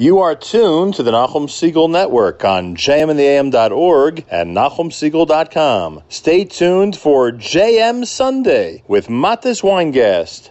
You are tuned to the Nachum Segal Network on jmandtheam.org and NachumSegal.com. Stay tuned for JM Sunday with Matis Weingast.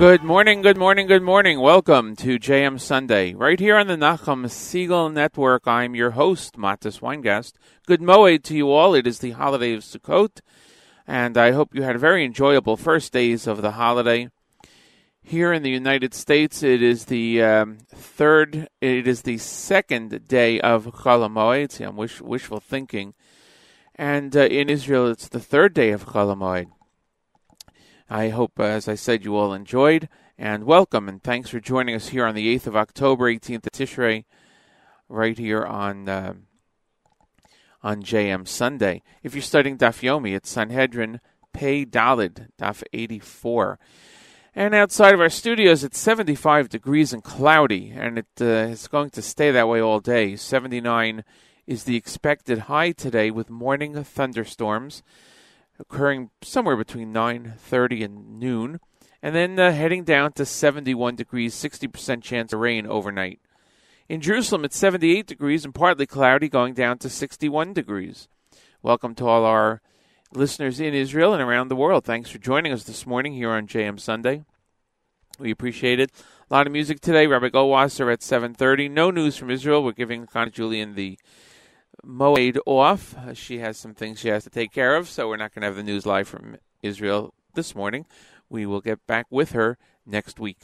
Good morning. Welcome to JM Sunday. Right here on the Nachum Segal Network, I'm your host, Matis Weingast. Good moed to you all. It is the holiday of Sukkot, and I hope you had a very enjoyable first days of the holiday. Here in the United States, it is the second day of Cholamoid. See, I'm wishful thinking. And in Israel, it's the third day of Cholamoid. I hope, as I said, you all enjoyed, and welcome, and thanks for joining us here on the 8th of October, 18th of Tishrei, right here on JM Sunday. If you're studying Daf Yomi, it's Sanhedrin Pei Dalid, Daf 84. And outside of our studios, it's 75 degrees and cloudy, and it's going to stay that way all day. 79 is the expected high today with morning thunderstorms occurring somewhere between 9:30 and noon, and then heading down to 71 degrees, 60% chance of rain overnight. In Jerusalem, it's 78 degrees and partly cloudy, going down to 61 degrees. Welcome to all our listeners in Israel and around the world. Thanks for joining us this morning here on JM Sunday. We appreciate it. A lot of music today. Rabbi Goldwasser at 7:30. No news from Israel. We're giving Connie Julian the Moed off. She has some things she has to take care of, so we're not going to have the news live from Israel this morning. We will get back with her next week.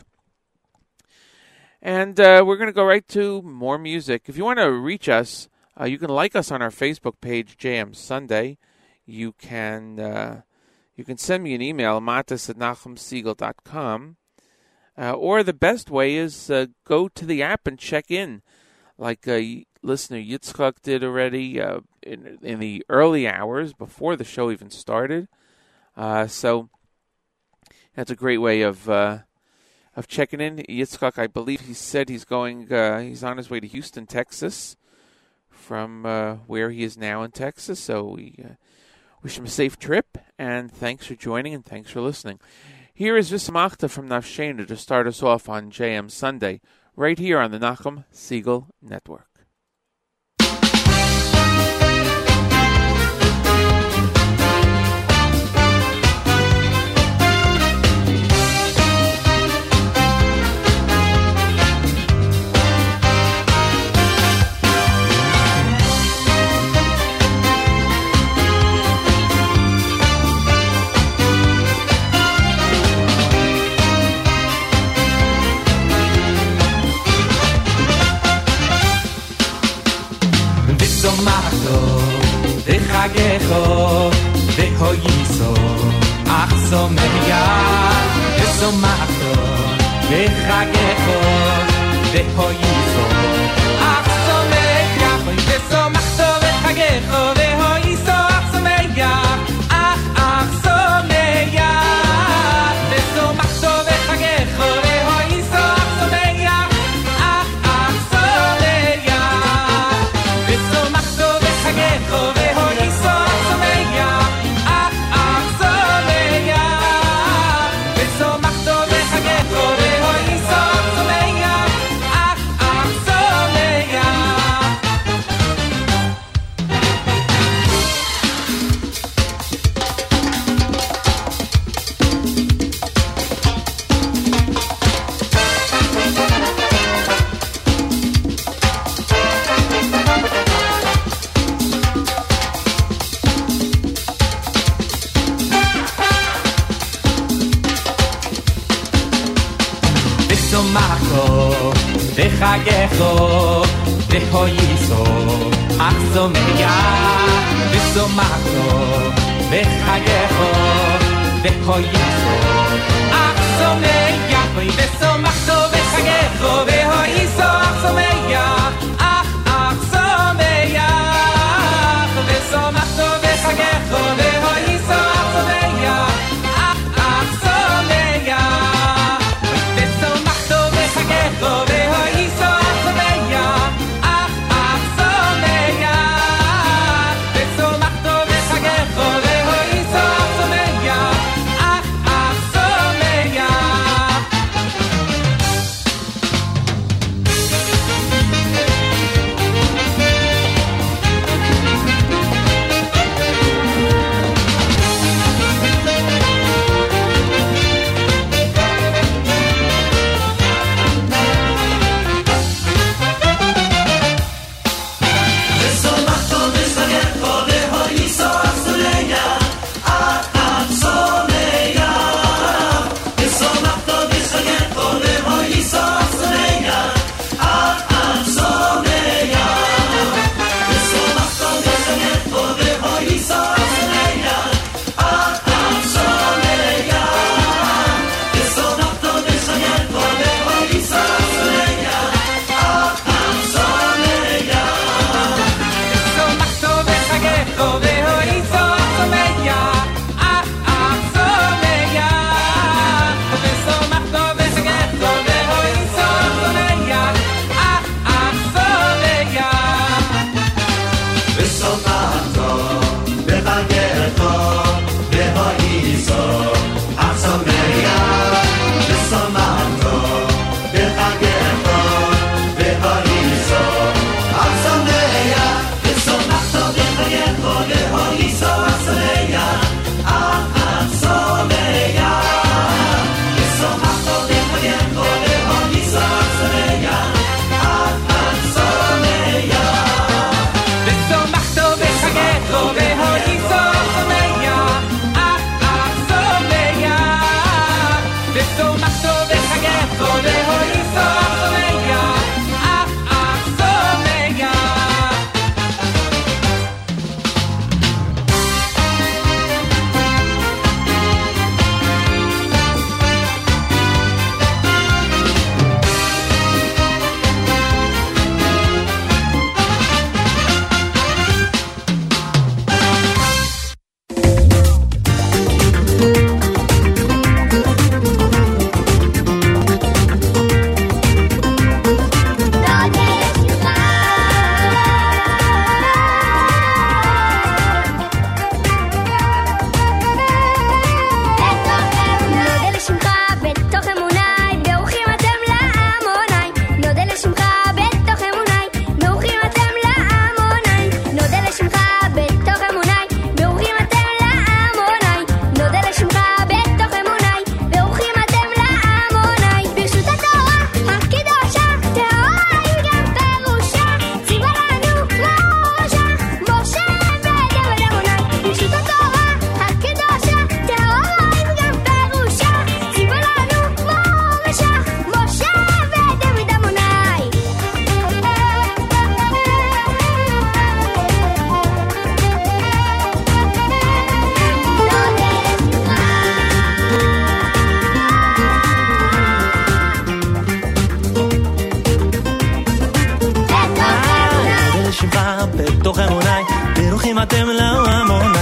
And we're going to go right to more music. If you want to reach us, you can like us on our Facebook page, JM Sunday. You can send me an email, matis@nachumsegal.com. Or the best way is go to the app and check in, like listener Yitzchak did already in the early hours before the show even started. So that's a great way of checking in. Yitzchak, I believe he said he's going. He's on his way to Houston, Texas, from where he is now in Texas. So we wish him a safe trip, and thanks for joining and thanks for listening. Here is Vismachta from Nafshaynu to start us off on JM Sunday, right here on the Nachum Segal Network. Gecho de hoyiso achso meya eso mato de gecho de hoyiso achso meya eso mato de gecho de hoyiso achso meya achso meya eso mato de gecho de hoyiso achso meya achso meya eso mato de gecho Gecho de hoyiso achso meya viso macho de gecho de hoyiso achso meya viso macho de gecho de hoyiso achso meya ach achso meya viso macho de gecho de hoyiso achso meya ach achso meya viso macho de gecho de hoyiso בתוך אמוני, ברוכים אתם לעמוני,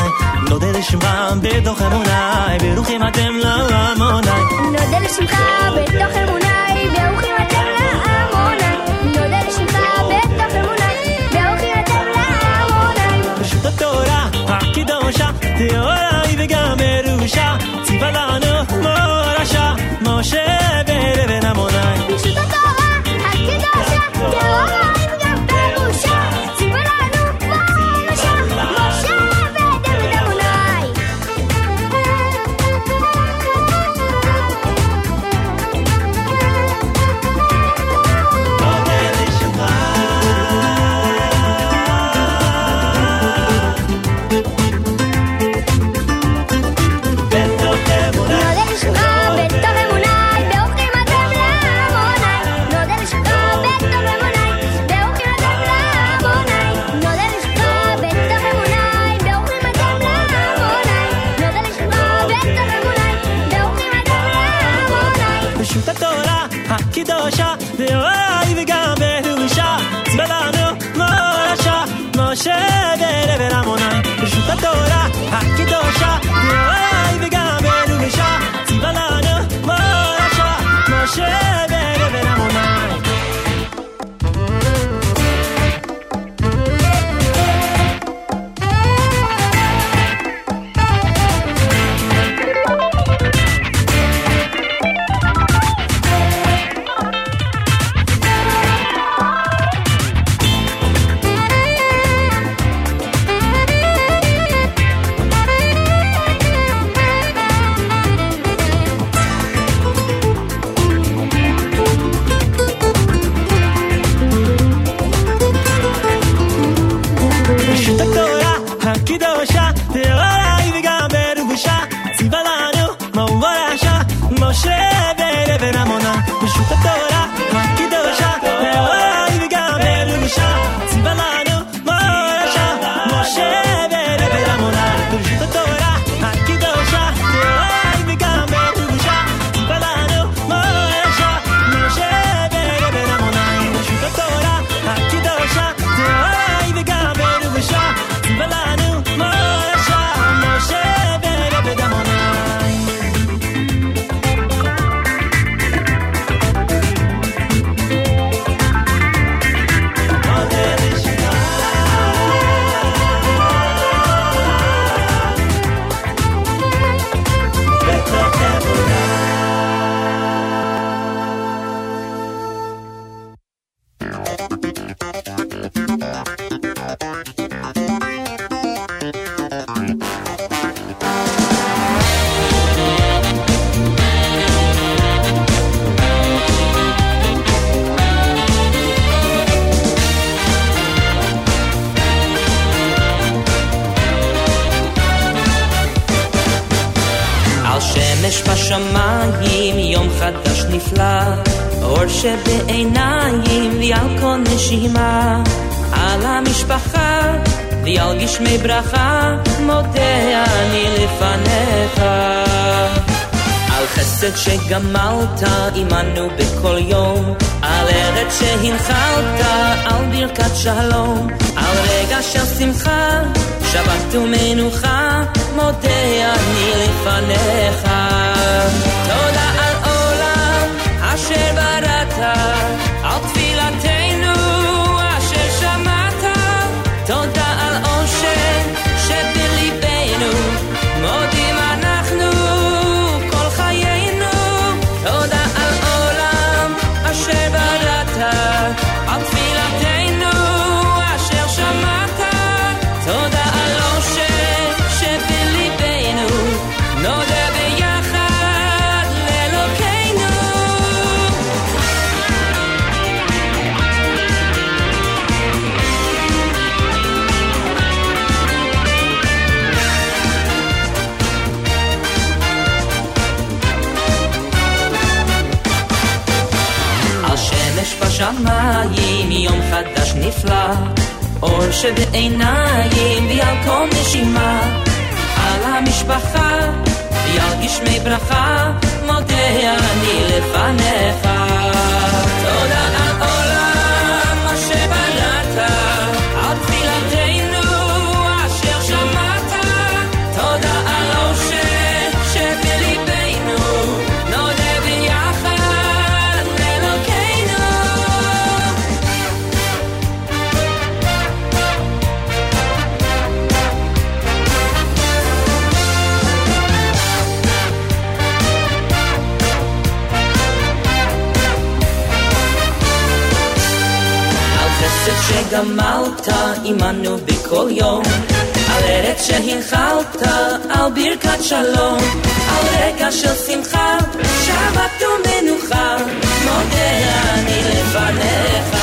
נודה לשמך בתוך אמוני, ברוכים אתם לעמוני, נודה לשמך בתוך אמוני, ברוכים אתם לעמוני, נודה לשמך בתוך אמוני, ברוכים אתם לעמוני. רשות התורה, הקדושה, תורה היא וגם מרושה, ציווה לנו מורשה, משה ולבן אמוני. רשות התורה, הקדושה, תורה ברכה מודה אני לפניך על חסד שגמלת עמנו בכל יום על ארץ שהנחלת על ברכת שלום על רגע של שמחה שבת ומנוחה מודה אני לפניך תודה על עולם אשר בראת על תפילתנו אשר שמעת תודה שבליבנו מודים אנחנו כל חיינו תודה על עולם אשר בראת על תפילתנו אשר שמעת תודה על אושר שבליבנו נודה ביחד לאלוקינו בשמיים יום חדש נפלא אור שבעיניים ועל כל נשימה על המשפחה ועל גשמי ברכה מודה אני לפניך תודה על עולם אשר בראת על תפילתנו חסד שגמלת עמנו בכל יום על ארץ שהנחלת על ברכת שלום על רגע של שמחה שבת ומנוחה מודה אני לפניך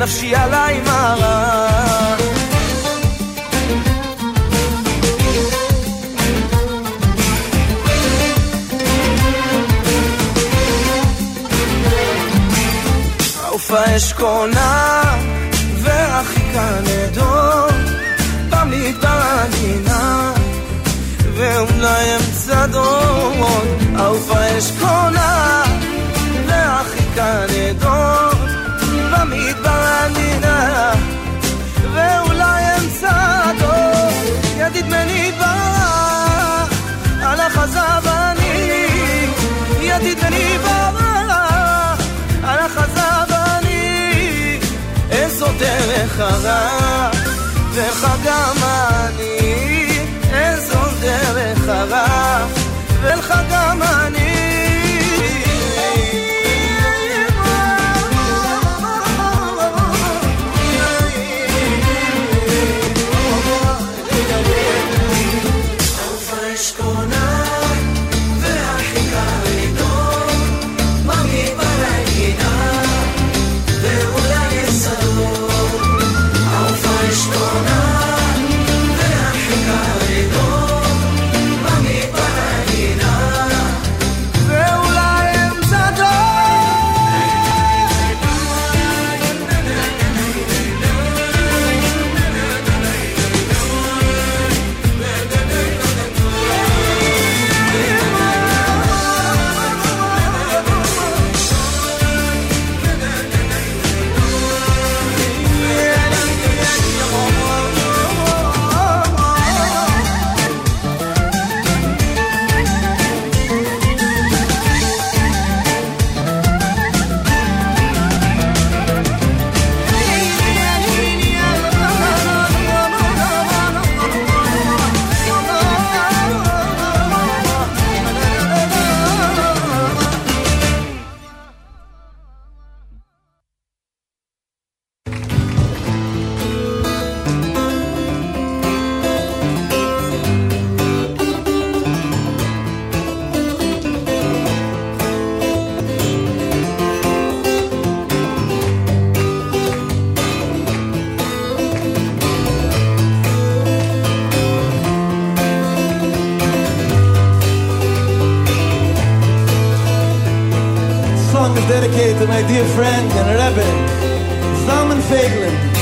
נפשי עליי מרה העופה אשכונה והחיקה נדור במדבר הגינה ואולי אמצע דורות העופה אשכונה והחיקה נדור במדברנינה ואולי אמצעתו ידיד מניברה על החזב אני ידיד מניברה על החזב אני איזו דרך הרע דרך גם אני איזו דרך הרע דרך גם אני is dedicated to my dear friend and Rebbe, Zalman Feiglin.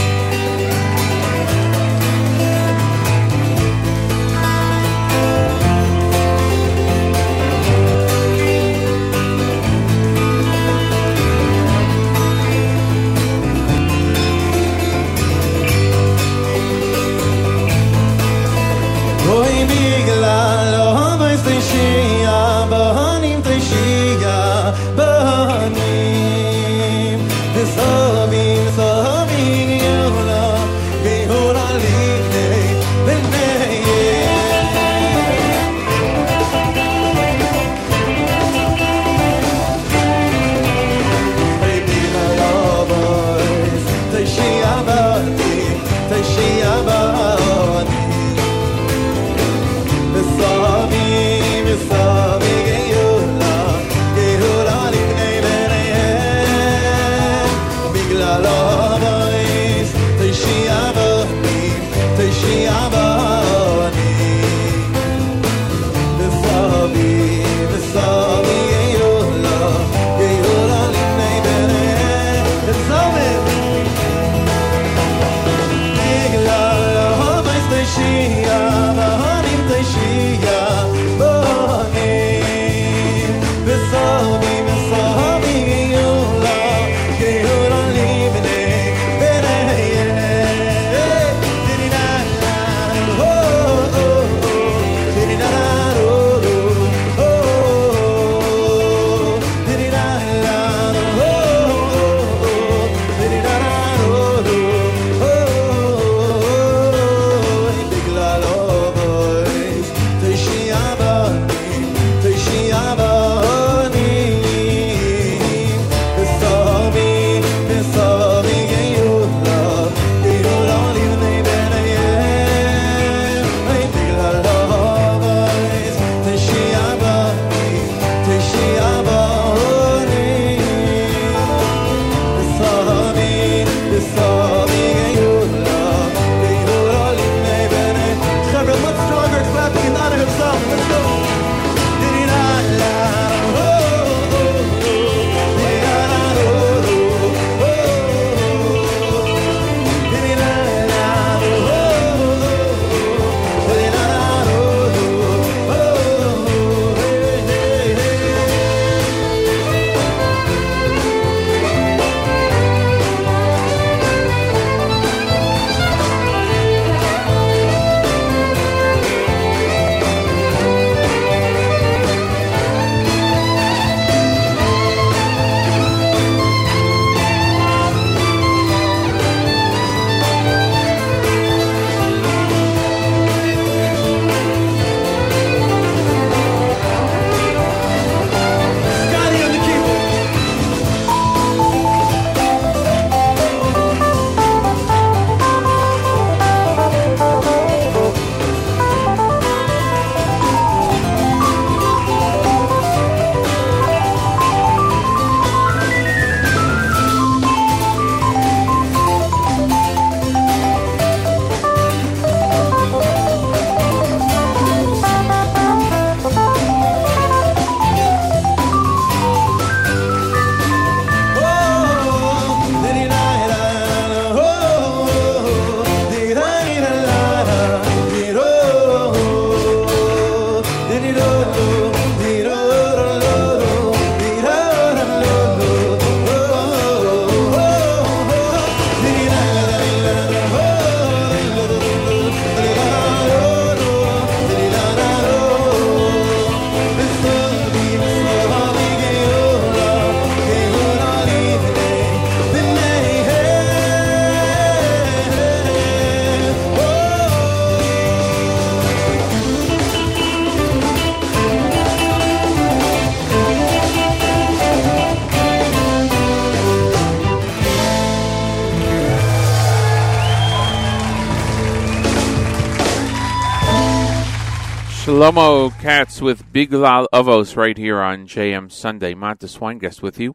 Shlomo Katz with Biglal Avos right here on JM Sunday. Matis Weingast with you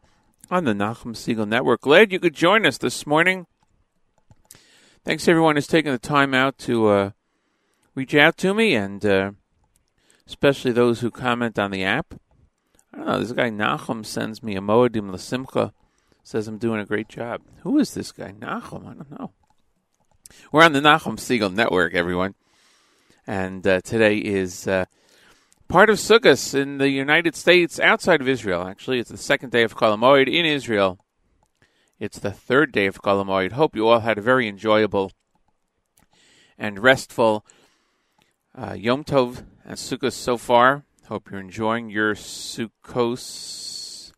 on the Nachum Segal Network. Glad you could join us this morning. Thanks everyone who's taking the time out to reach out to me, and especially those who comment on the app. I don't know, this guy Nachum sends me a Moedim L'Simcha, says I'm doing a great job. Who is this guy Nachum? I don't know. We're on the Nachum Segal Network, everyone. And today is part of Sukkot in the United States, outside of Israel, actually. It's the second day of Cholamoid in Israel. It's the third day of Cholamoid. Hope you all had a very enjoyable and restful Yom Tov and Sukkot so far. Hope you're enjoying your Sukkos.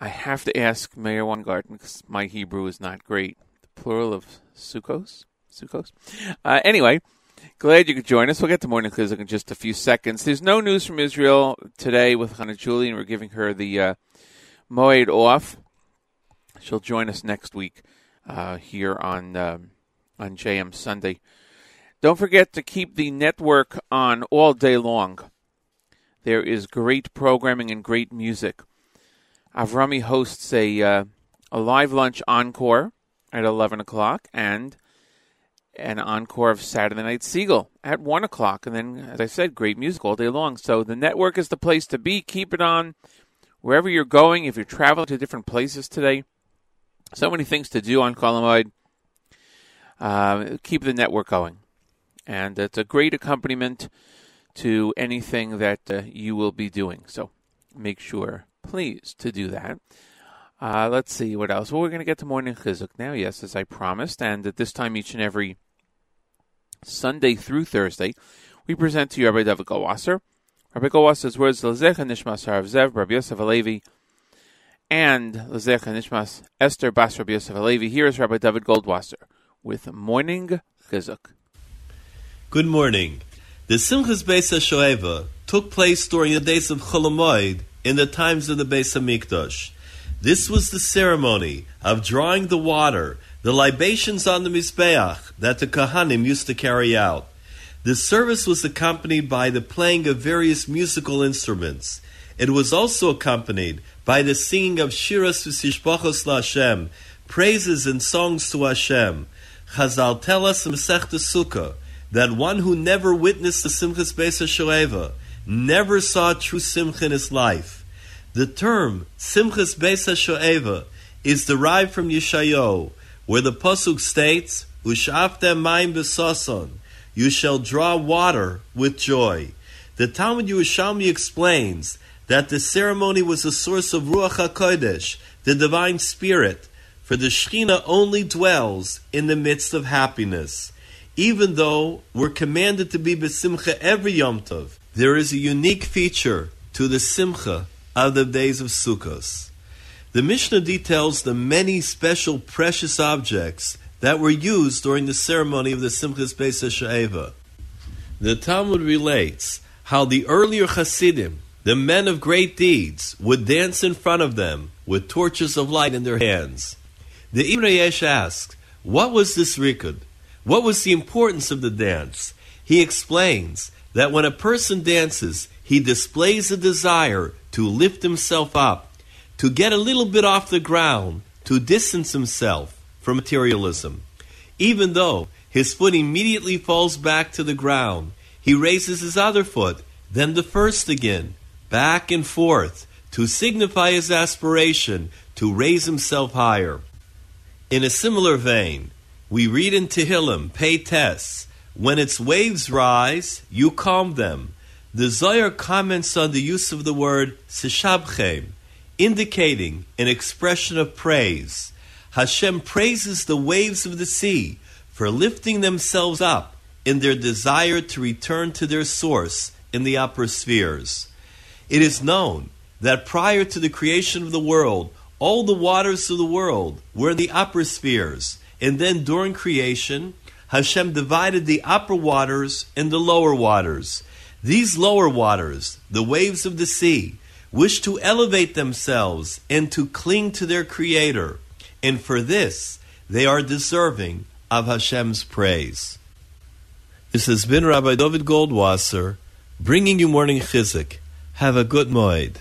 I have to ask Mayor Weingarten, because my Hebrew is not great. The plural of Sukkos? Sukkos? Anyway, glad you could join us. We'll get to morning Chizuk in just a few seconds. There's no news from Israel today with Chana Julian. We're giving her the Moed off. She'll join us next week here on JM Sunday. Don't forget to keep the network on all day long. There is great programming and great music. Avrami hosts a live lunch encore at 11 o'clock and an encore of Saturday Night Segal at 1 o'clock. And then, as I said, great music all day long. So the network is the place to be. Keep it on wherever you're going. If you're traveling to different places today, so many things to do on Cholamoid. Keep the network going. And it's a great accompaniment to anything that you will be doing. So make sure, please, to do that. Let's see what else. Well, we're going to get to Morning Chizuk now, yes, as I promised. And at this time, each and every Sunday through Thursday, we present to you Rabbi David Goldwasser. Rabbi Goldwasser's words, L'zecha Nishmas Harav Zev, Rabbi Yosef Alevi, and L'zecha Nishmas Esther Bas Rabbi Yosef Alevi. Here is Rabbi David Goldwasser with Morning Chizuk. Good morning. The Simchas Beis HaShoeva took place during the days of Cholamoid in the times of the Beis HaMikdosh. This was the ceremony of drawing the water, the libations on the Mizbeach that the Kahanim used to carry out. The service was accompanied by the playing of various musical instruments. It was also accompanied by the singing of Shiras V'Sishbachos LaHashem, praises and songs to Hashem. Chazal tell us in Masechta Sukkah that one who never witnessed the Simchas Beis HaShoeva never saw true simcha in his life. The term Simchas Beis HaShoeva is derived from Yeshayo, where the pasuk states, "Ushaftem mayim besason," you shall draw water with joy. The Talmud Yerushalmi explains that the ceremony was a source of Ruach HaKodesh, the divine spirit, for the Shechina only dwells in the midst of happiness. Even though we're commanded to be besimcha every Yom Tov, there is a unique feature to the simcha of the days of Sukkos. The Mishnah details the many special precious objects that were used during the ceremony of the Simchas Beis HaShoeva. The Talmud relates how the earlier Hasidim, the men of great deeds, would dance in front of them with torches of light in their hands. The Ibrahim Reyesh asks, what was this rikud? What was the importance of the dance? He explains that when a person dances, he displays a desire to lift himself up, to get a little bit off the ground, to distance himself from materialism. Even though his foot immediately falls back to the ground, he raises his other foot, then the first again, back and forth, to signify his aspiration to raise himself higher. In a similar vein, we read in Tehillim, Pei Tes, when its waves rise, you calm them. The Zohar comments on the use of the word Seshabchem, indicating an expression of praise. Hashem praises the waves of the sea for lifting themselves up in their desire to return to their source in the upper spheres. It is known that prior to the creation of the world, all the waters of the world were in the upper spheres. And then during creation, Hashem divided the upper waters and the lower waters. These lower waters, the waves of the sea, wish to elevate themselves and to cling to their Creator. And for this, they are deserving of Hashem's praise. This has been Rabbi David Goldwasser, bringing you Morning Chizuk. Have a good moed.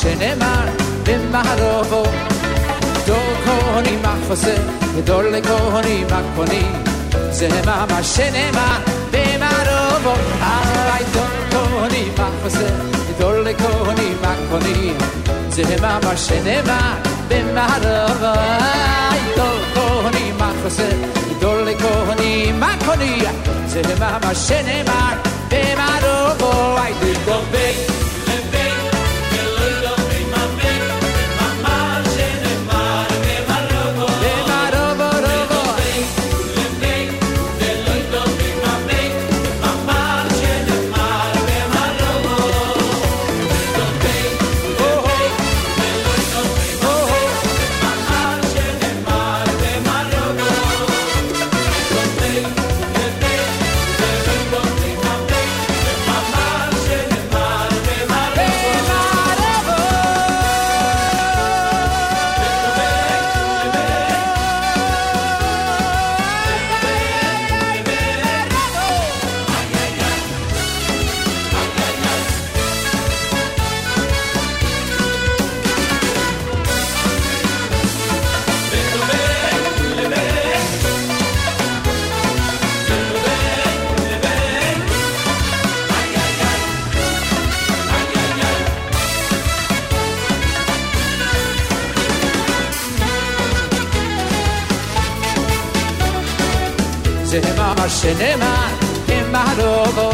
שנאמר במערבו דור כהנים מחפשה ודור לכהנים הכהנים זה מה שנאמר במערבו אי דור כהנים מחפשה ודור לכהנים הכהנים זה מה שנאמר במערבו אי דור כהנים מחפשה ודור לכהנים הכהנים זה מה שנאמר במערבו אי דור בי Shenema in Maharobo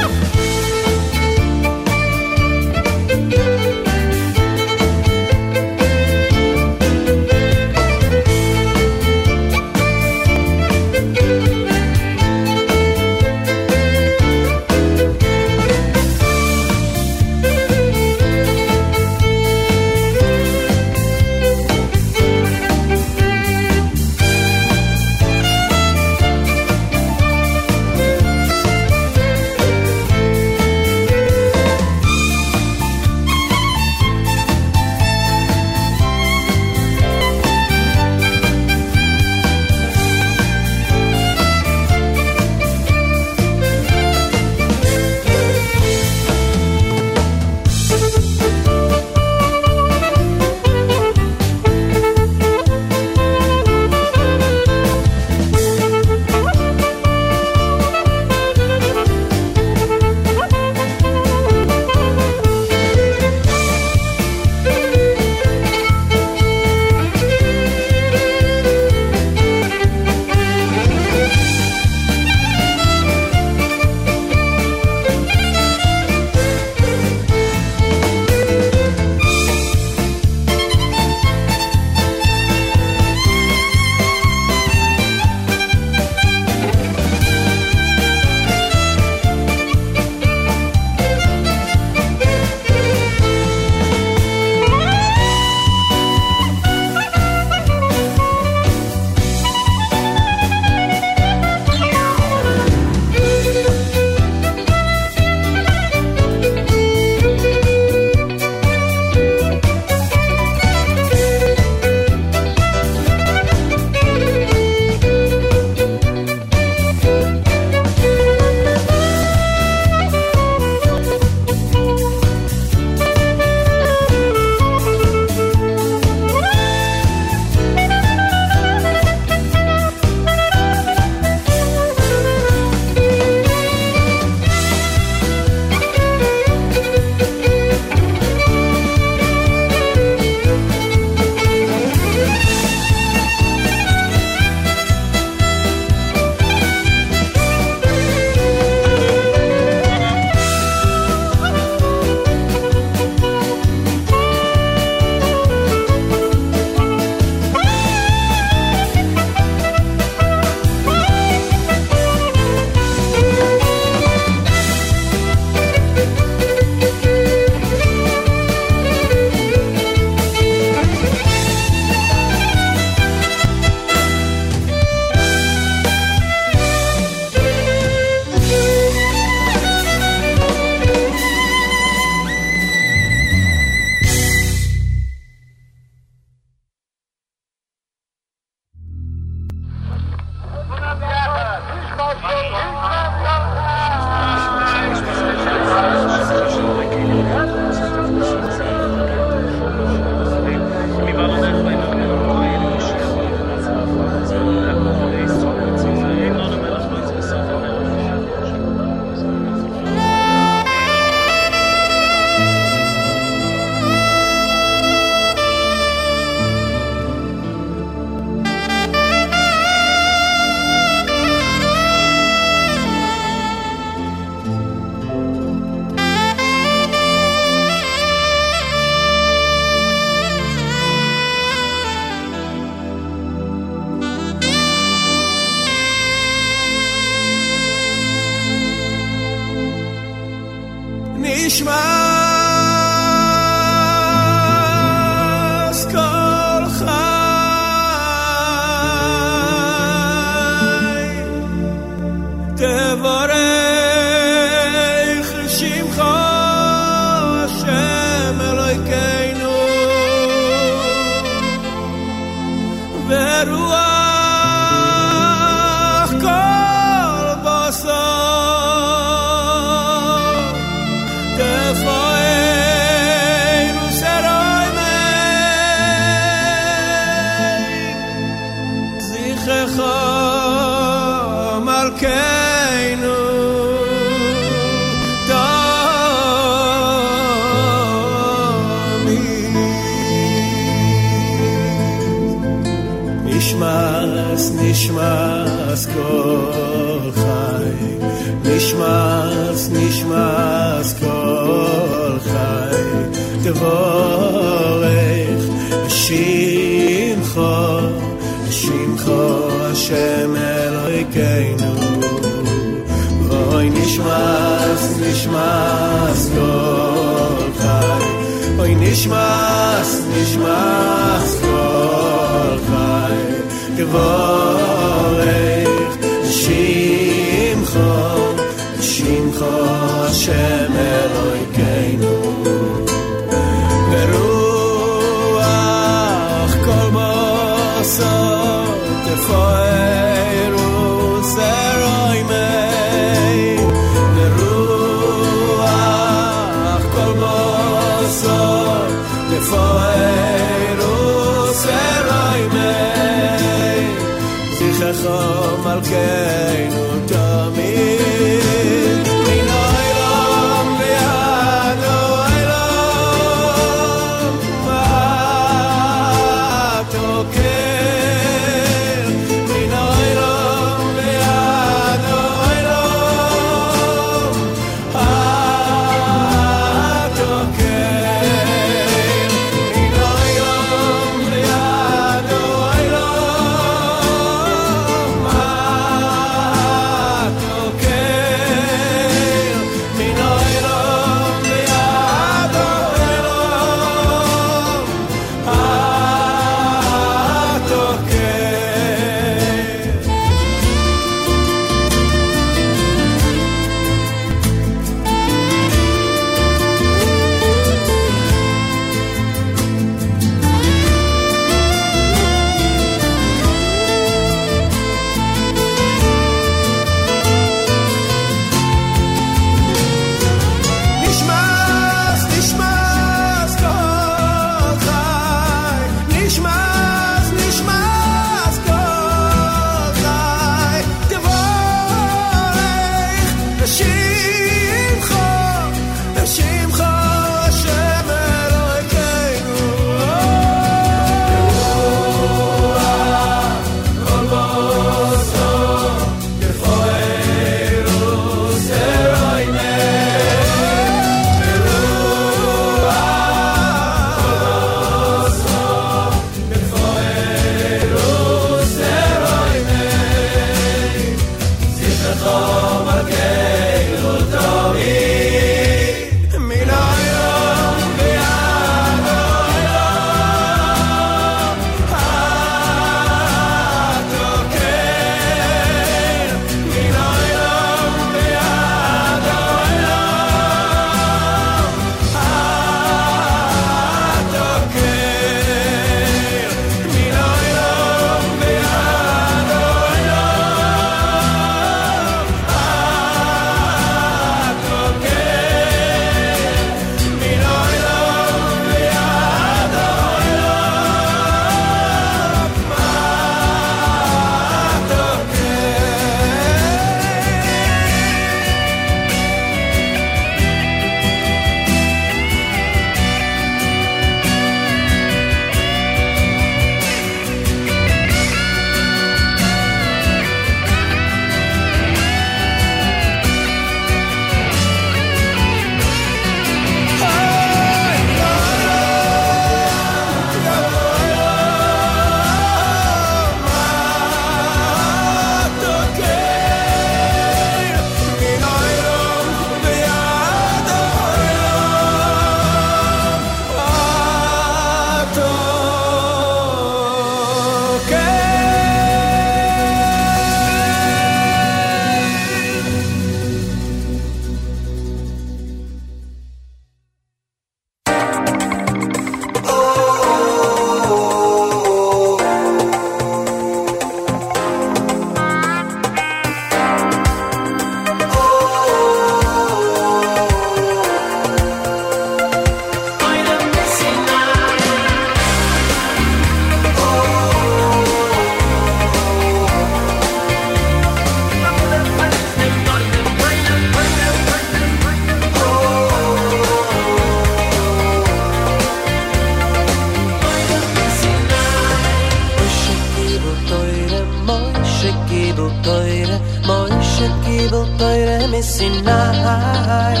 Kibel Torah, Moshe Kibel Torah Misinai.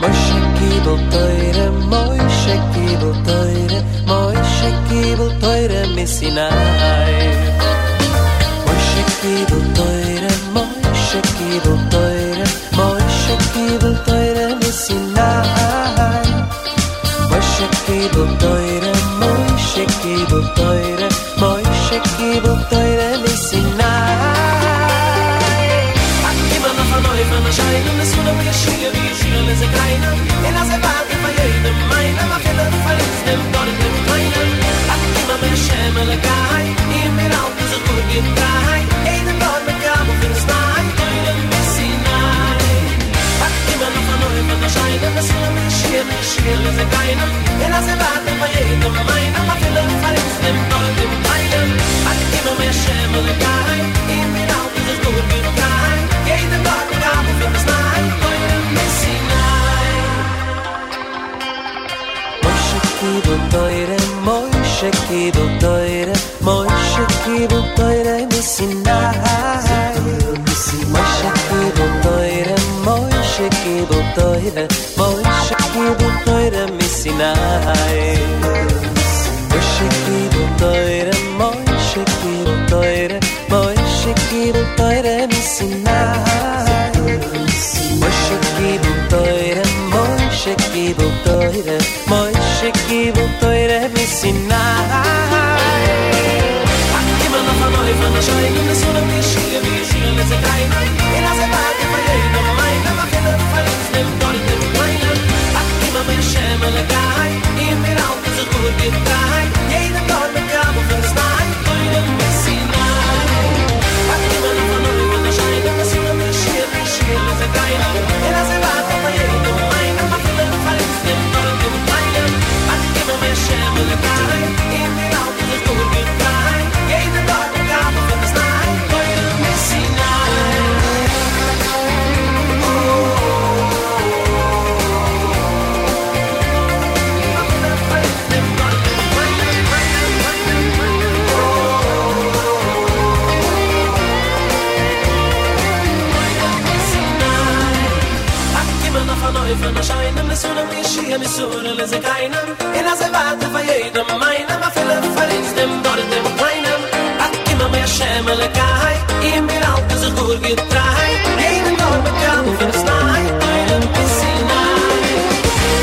Moshe Kibel Torah, Moshe Kibel Torah, Moshe Kibel Torah Misinai. Moshe Kibel Torah, Moshe Kibel Torah, Moshe Kibel Torah Misinai. Moshe Kibel Torah, Moshe Kibel Torah, Moshe Kibel Torah Misinai. Akiva nafanoy vanashaynu nesuna v'yashir v'yashir lezekayna. Elazevat v'yaynem maynem achelat v'faliznem dornem toinem. Akiva b'yashem elakay imiral v'zachugim kay. Einem bor b'kam u'v'nznay toinem Misinai. Akiva nafanoy vanashaynu nesuna v'yashir v'yashir lezekayna. Elazevat v'yaynem maynem achelat v'faliznem dornem toinem. Akiva b'yashem elakay imiral v'zachugim kay. Jeden Tag und Abend wird es nahe, deinem Messinai. Moshe Kibel Teure, Moshe Kibel Teure, Moshe Kibel Teure, Messinai. Moshe Kibel Teure, Moshe Kibel Teure, Moshe Kibel Teure, Messinai. Moshe Kibel Teure, Moshe Kibel Teure, Moshe Kibel Teure, Sinai. Moshe Kibel Torah, Moshe Kibel Torah, Moshe Kibel Torah Misinai. Akiva nafanoy vanashaynu nesulam v'yashir v'yashir lezekayna. Elazevat v'yayna v'mayna v'chelat v'faliznem dornem toina. Akiva b'yashem elakay imiral v'zachur b'yakay. Yeidem dor b'kam u'v'nznay toinem Misinai. Akiva nafanoy vanashaynu nesulam v'yashir v'yashir lezekayna. Elazevat v'yayna v'mayna v'chelat v'faliznem dornem toina. Akiva b'yashem elakay imiral v'zachur b'yakay. Yeidem dor b'kam u'v'nznay toinem Misinai. Von erscheinen es oder mir schier mir so oder se keiner in der warte von jedem meiner ma viele verins dem dort dem keiner hat immer mehr schemele kai in mir alt so gut getrei jeden dort bekam von stein einem bisschen nein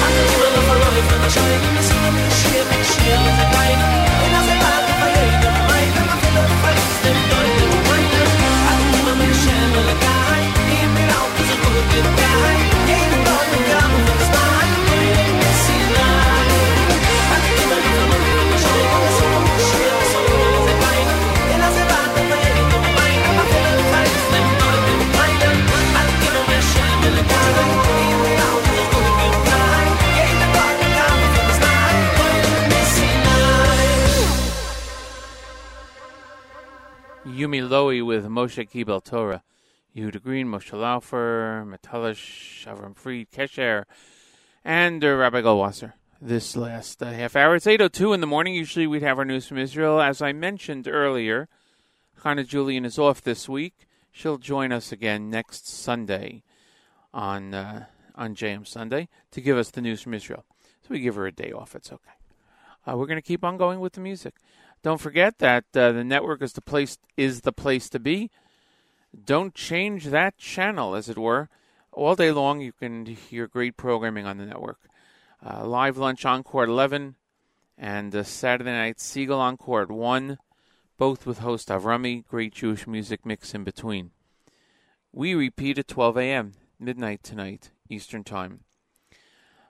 hat immer noch von erscheinen es oder mir schier mir schier se keiner in der warte von jedem meiner ma viele verins dem dort dem keiner hat immer mehr schemele kai in mir alt so gut getrei. Yumi Lowy with Moshe Kibel Torah. Yehuda Green, Moshe Laufer, Metallash, Avram Fried, Kesher, and Rabbi Goldwasser. This last half hour, it's 8:02 in the morning. Usually we'd have our news from Israel. As I mentioned earlier, Chana Julian is off this week. She'll join us again next Sunday on JM Sunday to give us the news from Israel. So we give her a day off. It's okay. We're going to keep on going with the music. Don't forget that the network is the place to be. Don't change that channel, as it were. All day long, you can hear great programming on the network. Live Lunch Encore at 11 and Saturday Night Segal Encore at 1, both with host Avrami, great Jewish music mix in between. We repeat at 12 a.m., midnight tonight, Eastern Time,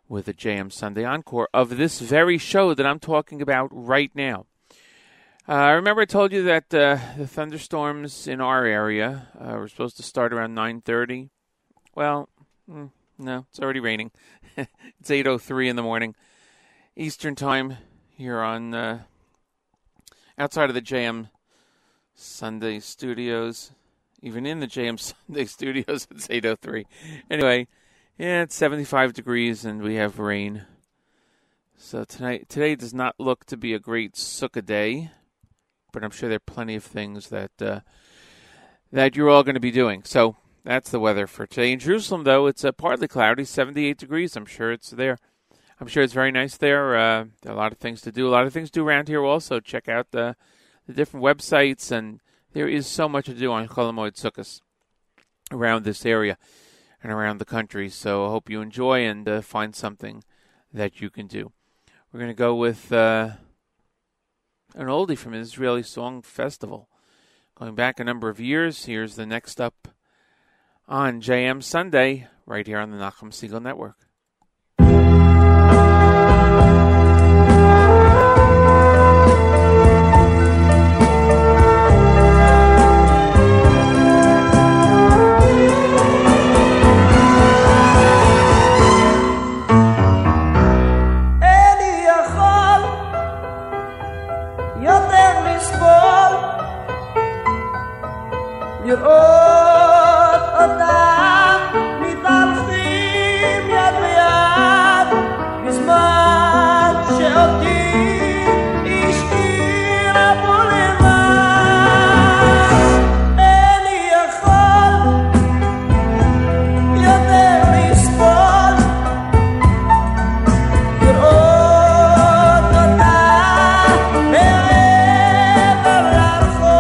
with a JM Sunday Encore of this very show that I'm talking about right now. I remember I told you that the thunderstorms in our area were supposed to start around 9:30. Well, no, it's already raining. It's 8:03 in the morning, Eastern Time, here on outside of the JM Sunday Studios. Even in the JM Sunday Studios, it's 8:03. Anyway, yeah, it's 75 degrees and we have rain. So today does not look to be a great sukkah day. But I'm sure there are plenty of things that that you're all going to be doing. So that's the weather for today. In Jerusalem, though, it's partly cloudy, 78 degrees. I'm sure it's there. I'm sure it's very nice there. There are a lot of things to do. A lot of things to do around here also. Check out the different websites, and there is so much to do on Cholamoid Sukkos around this area and around the country. So I hope you enjoy and find something that you can do. We're going to go with an oldie from an Israeli song festival. Going back a number of years, here's the next up on JM Sunday, right here on the Nachum Segal Network. לראות אותם מתהלכים יד ביד בזמן שאותי השאירה פה לבד. איני יכול יותר לסבול לראות אותם מעבר לרחוב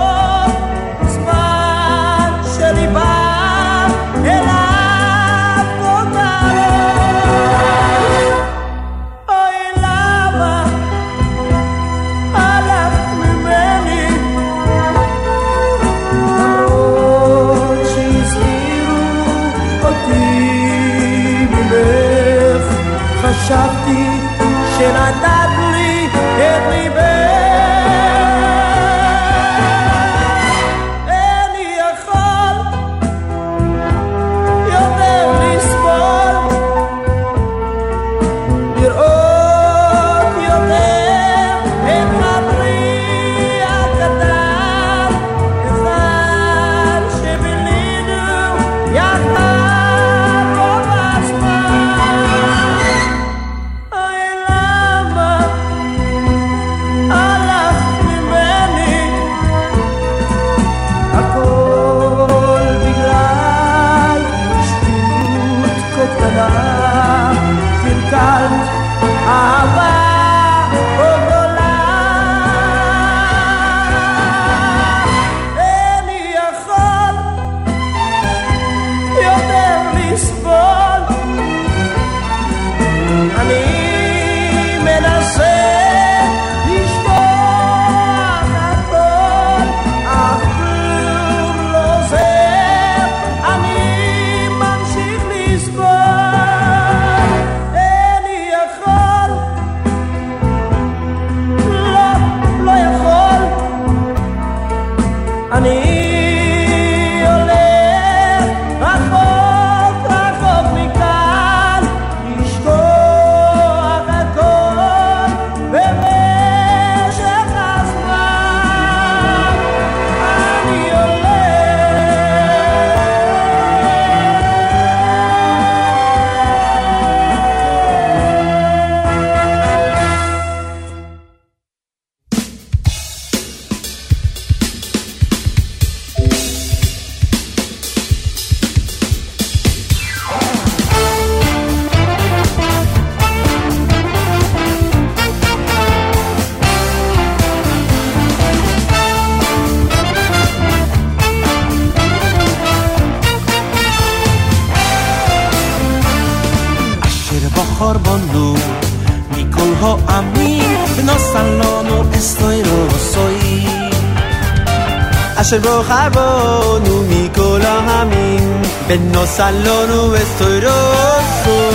Shebro chavonu mikol ha'amim Beno salonu estoirosoi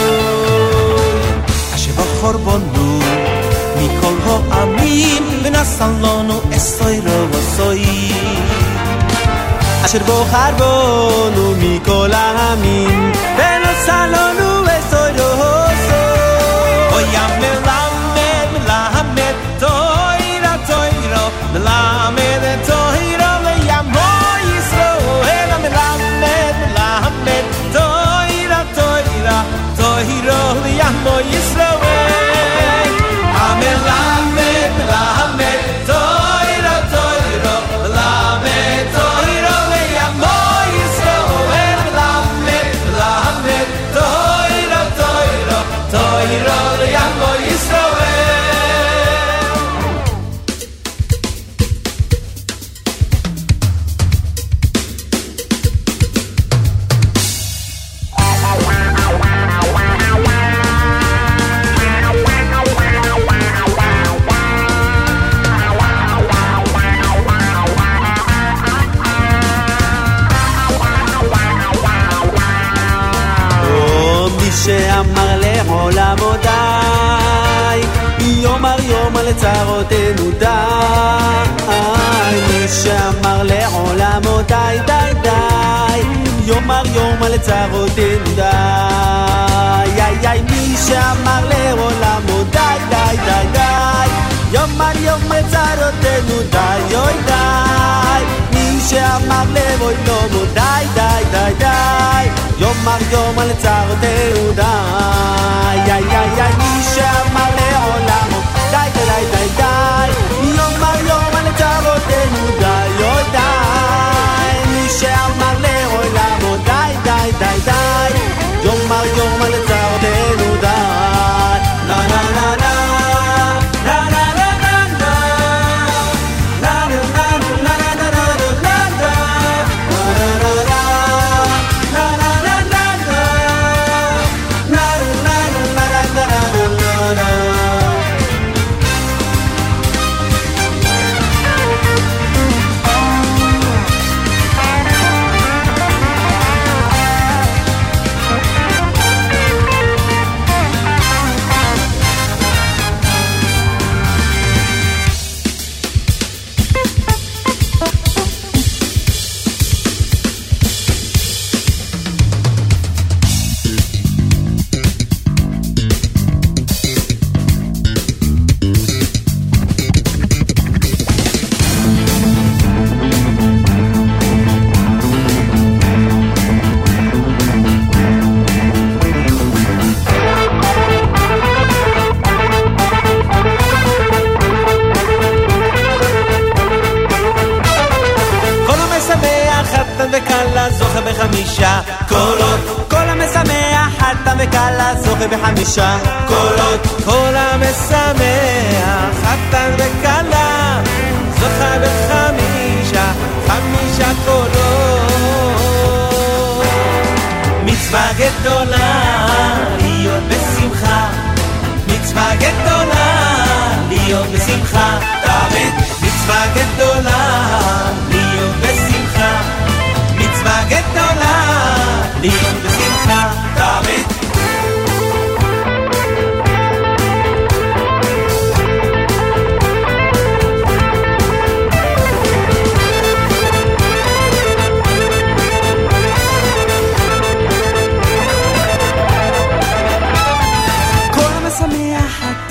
Ashebro chorbonu mikol ha'amim Beno salonu estoirosoi Ashebro chorbonu mikol ha'amim Beno salonu estoirosoi O ya melamed, melamed toira, toira Melamed toira Yahmo Yisroel Amen Lamed Lamed Toira Toira Lamed Toira Yahmo העולם די יום על יום על צרותינו די מי שאמר לעולם די די די יום על יום על צרותינו די מי שאמר לעולם די די די די יום על יום על צרותינו די יוי די שאמר לבוי לומו די די די די יאמר יום על צרותינו די מי שאמר לעולמו די די די די יאמר יום על צרותינו די די מי שאמר לעולמו די די די די יאמר יום על צרותינו די נה נה נה נה קולות כל המשמח חתן וקלה זוכה בחמישה חמישה קולות מצווה גדולה להיות בשמחה מצווה גדולה להיות בשמחה תמיד מצווה גדולה להיות בשמחה מצווה גדולה להיות בשמחה תמיד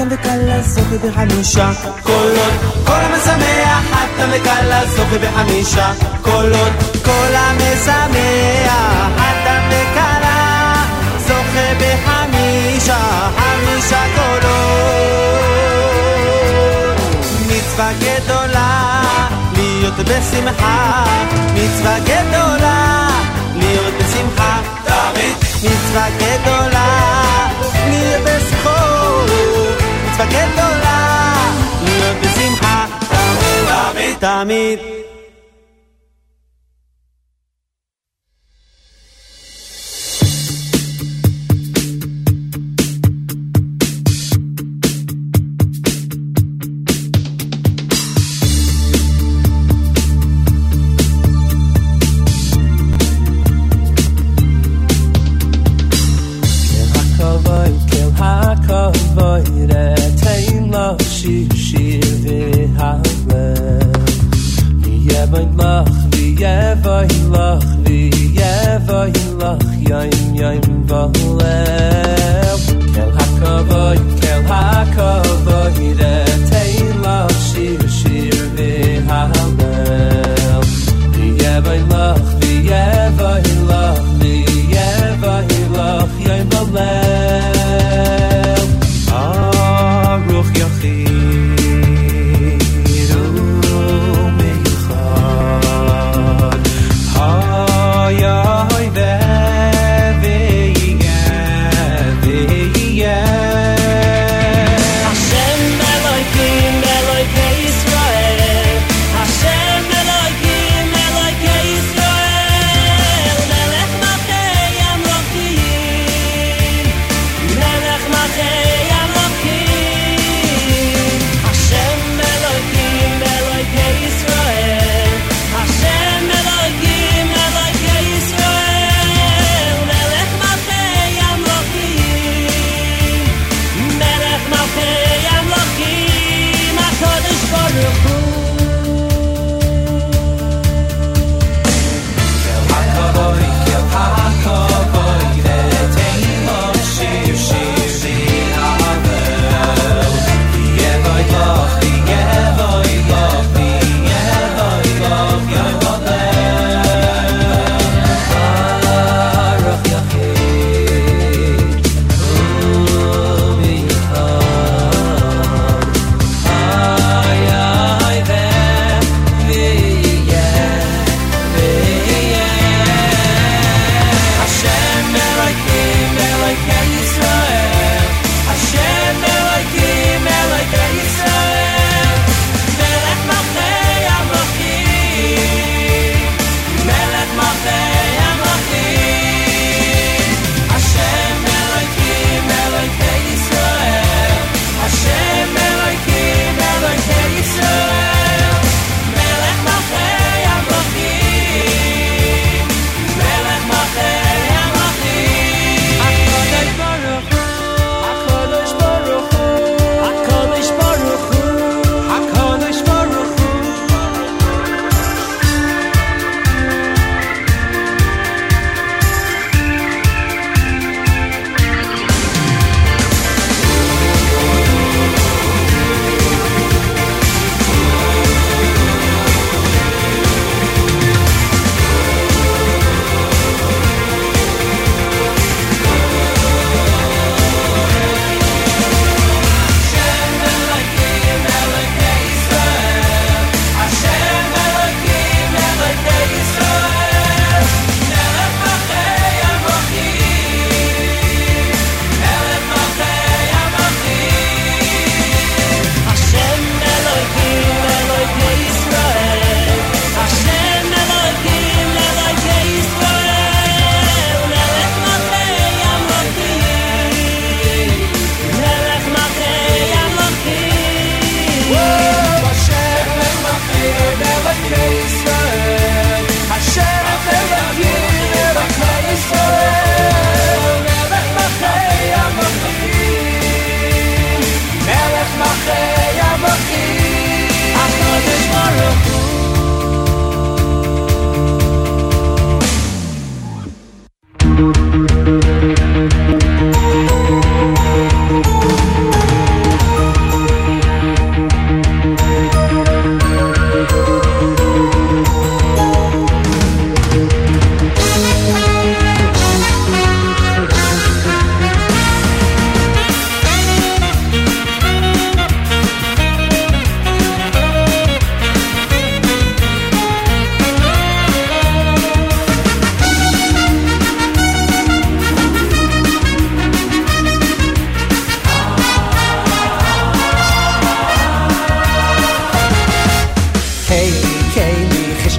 וקלה זוכה בחמישה קולות כל המשמח חתן וקלה זוכה בחמישה קולות כל המשמח חתן וקלה זוכה בחמישה חמישה קולות מצווה גדולה להיות בשמחה מצווה גדולה להיות בשמחה תמיד מצווה גדולה להיות בשמחות מצווה גדולה להיות בשמחה תמיד תמיד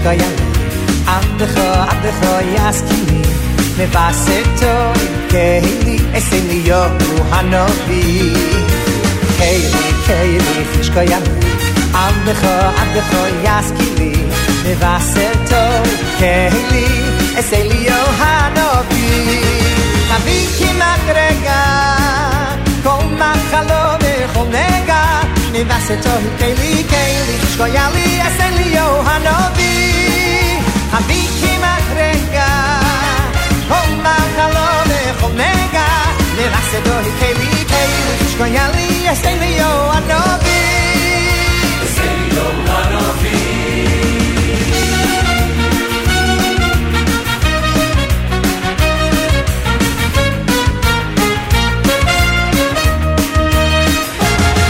קיים עבדך עבדך יסכיני לבסתו קהילי אסניו הנביא קהילי קהילי חיש קיים עבדך עבדך יסכיני לבסתו קהילי אסניו הנביא אבי כמדרגה כל מחלון וכל נגע מבסתו קהילי קהילי חיש קיילי אסניו הנביא הביקים אחרגה חומה חלום וחומגה לרסדו הקהילי קהילי שגויה לי אסליו הנובי אסליו הנובי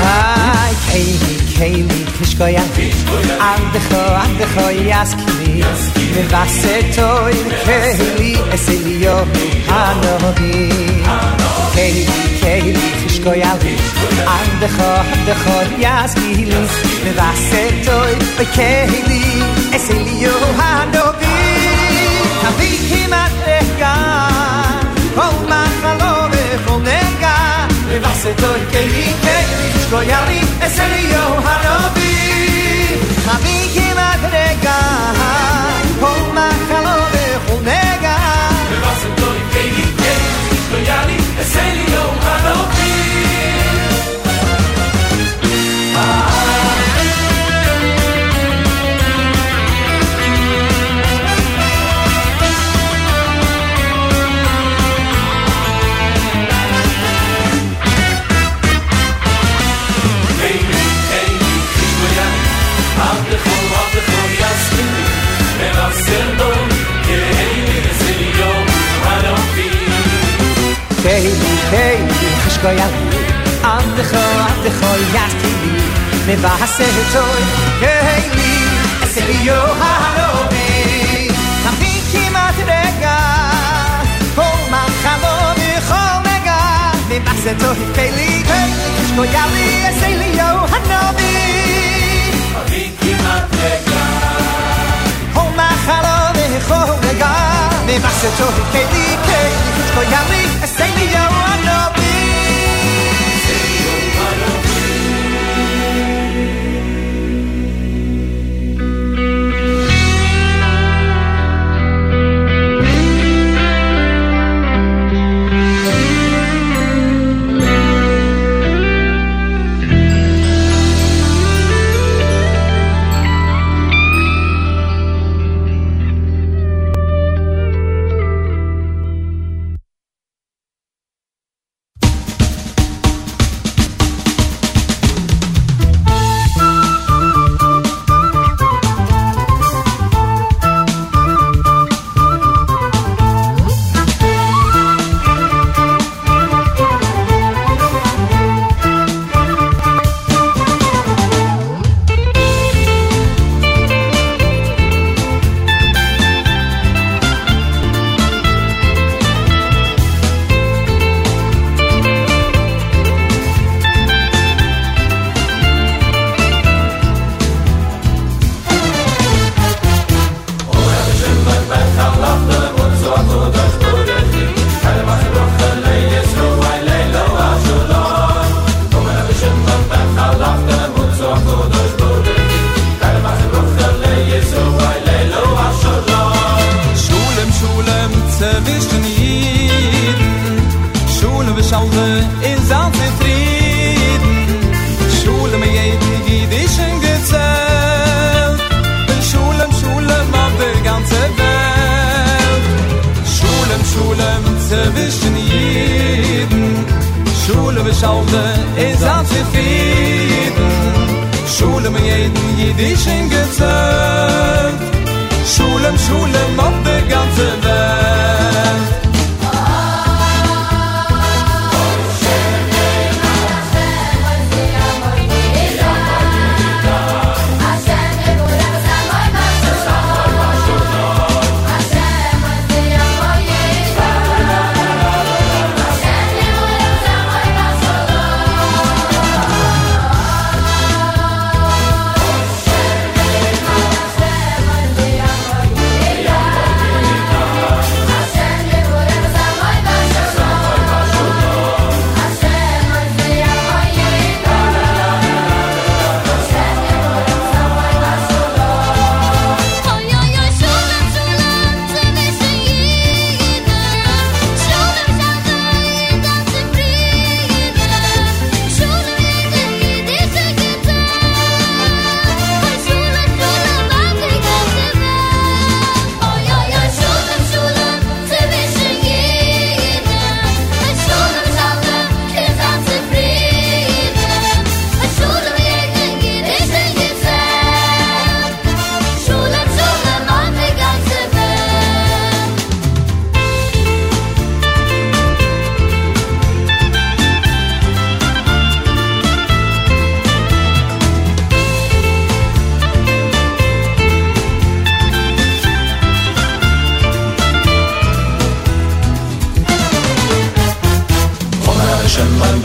היי קהילי קהילי שגויה עבדך יסכיני מבסתו עם קהילי אסליו הנובי קהילי קהילי חשקויה לי עבדך עבדך יסכיני מבסתו עם קהילי אסליו הנובי תביא כמעט רגע כל מחלו וכל נגע מבסתו עם קהילי קהילי חשקויה לי אסליו הנובי תביא כמעט רגע Homa kalove khumega Bevaseto ikeyike Toyali eselio hanopi Baby, baby, Toyali I'll be for yasmin I'll send you Kaylee Silio Hanovi Kaylee Kaylee Khshkoya I'll be for yasmin Bevaseto Kaylee Silio Hanovi Tamiki matrega Homa khanovi khomega Bevaseto Kaylee Kaylee Khshkoya Silio Hanovi Tamiki matrega khorega me baseto kdk koyami eseliyo anobi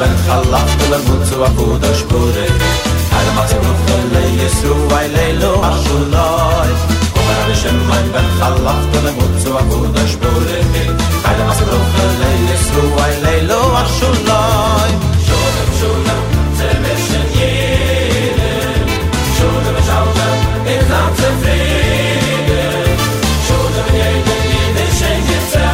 ben khalaf lemut zu abudash bure almas ruhel yesu wa laylo ashulay umar shman ben khalaf lemut zu abudash bure almas ruhel yesu wa laylo ashulay shona shona zermeshen yede shona shauda elam zefrede shona yede yede shengitsa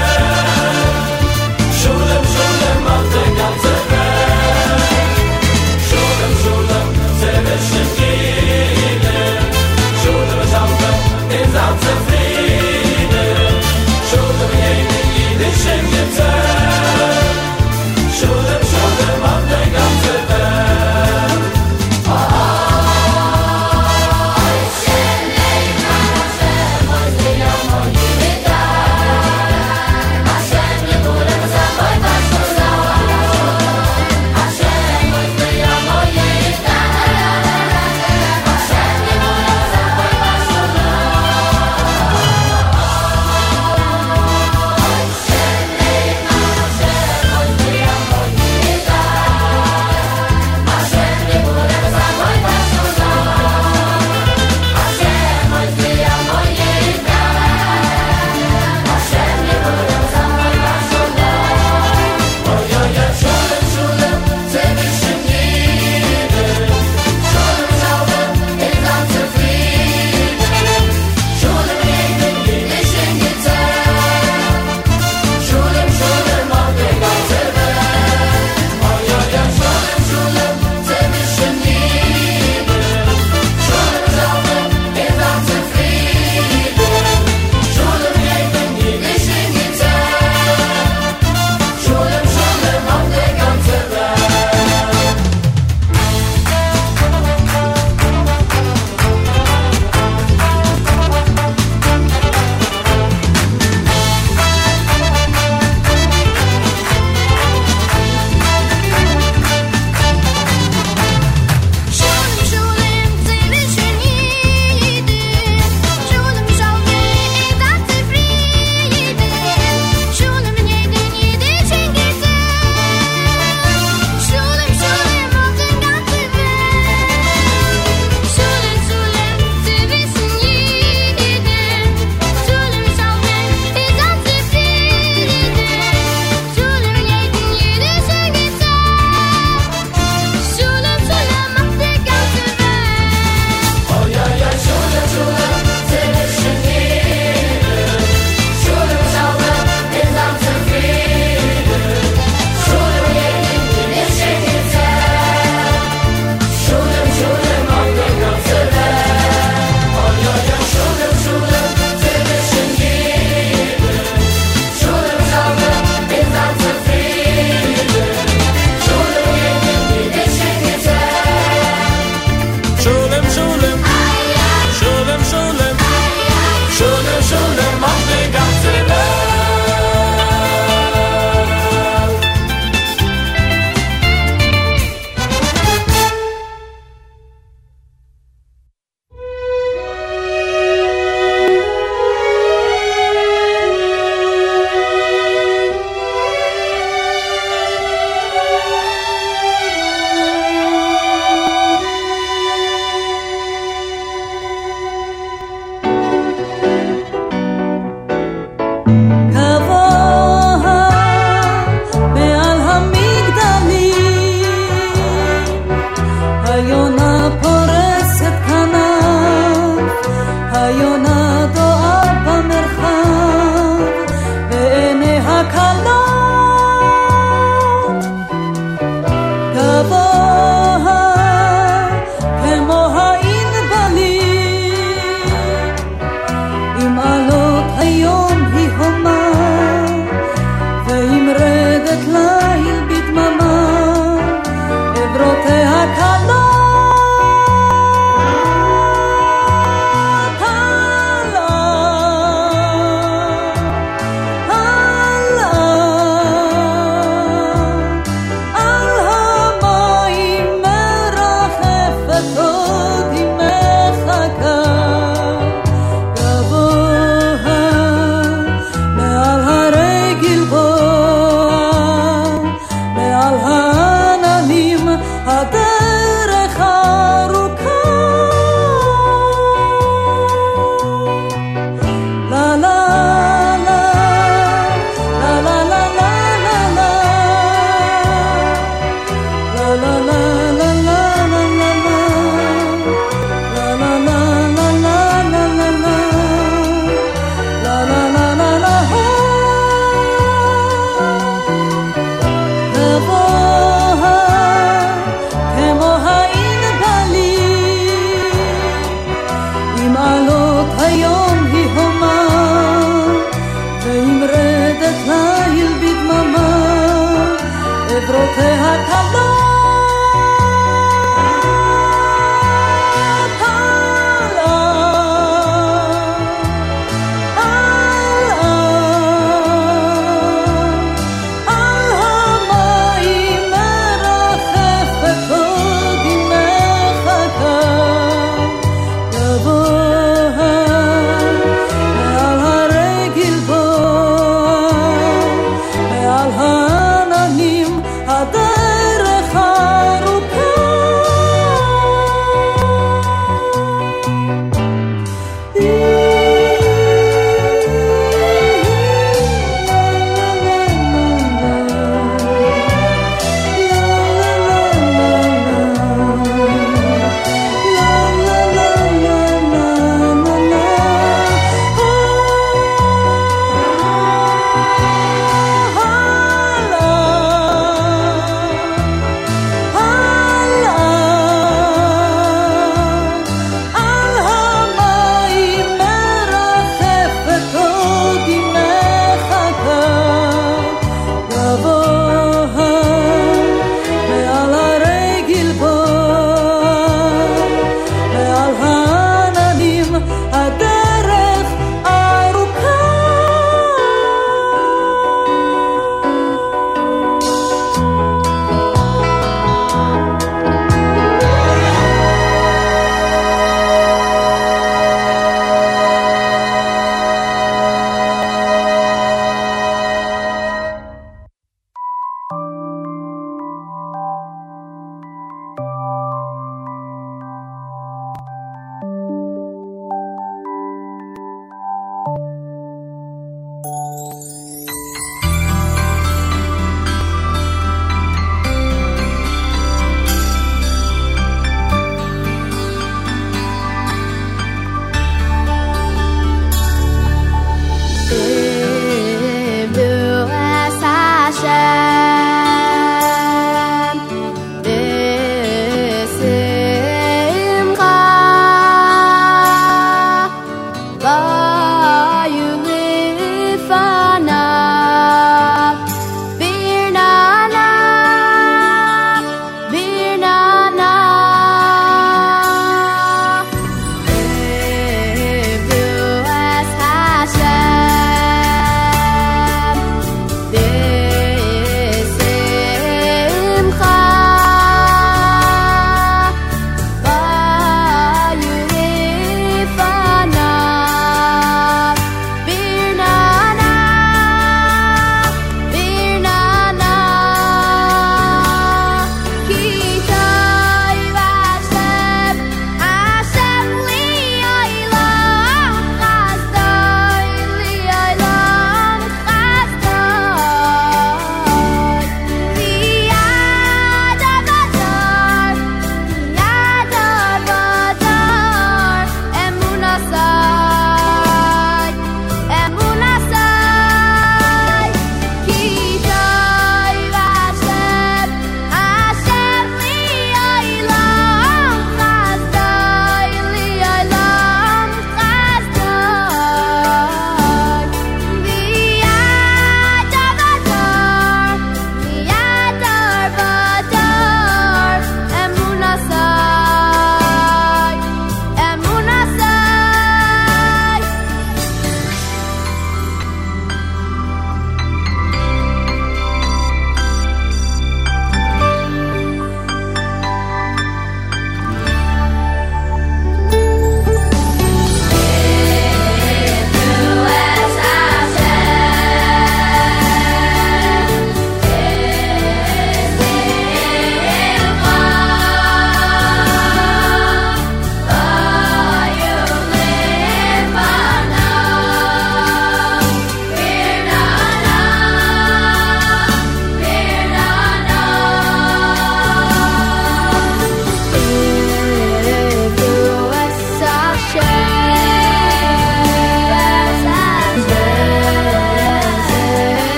היום היא הומה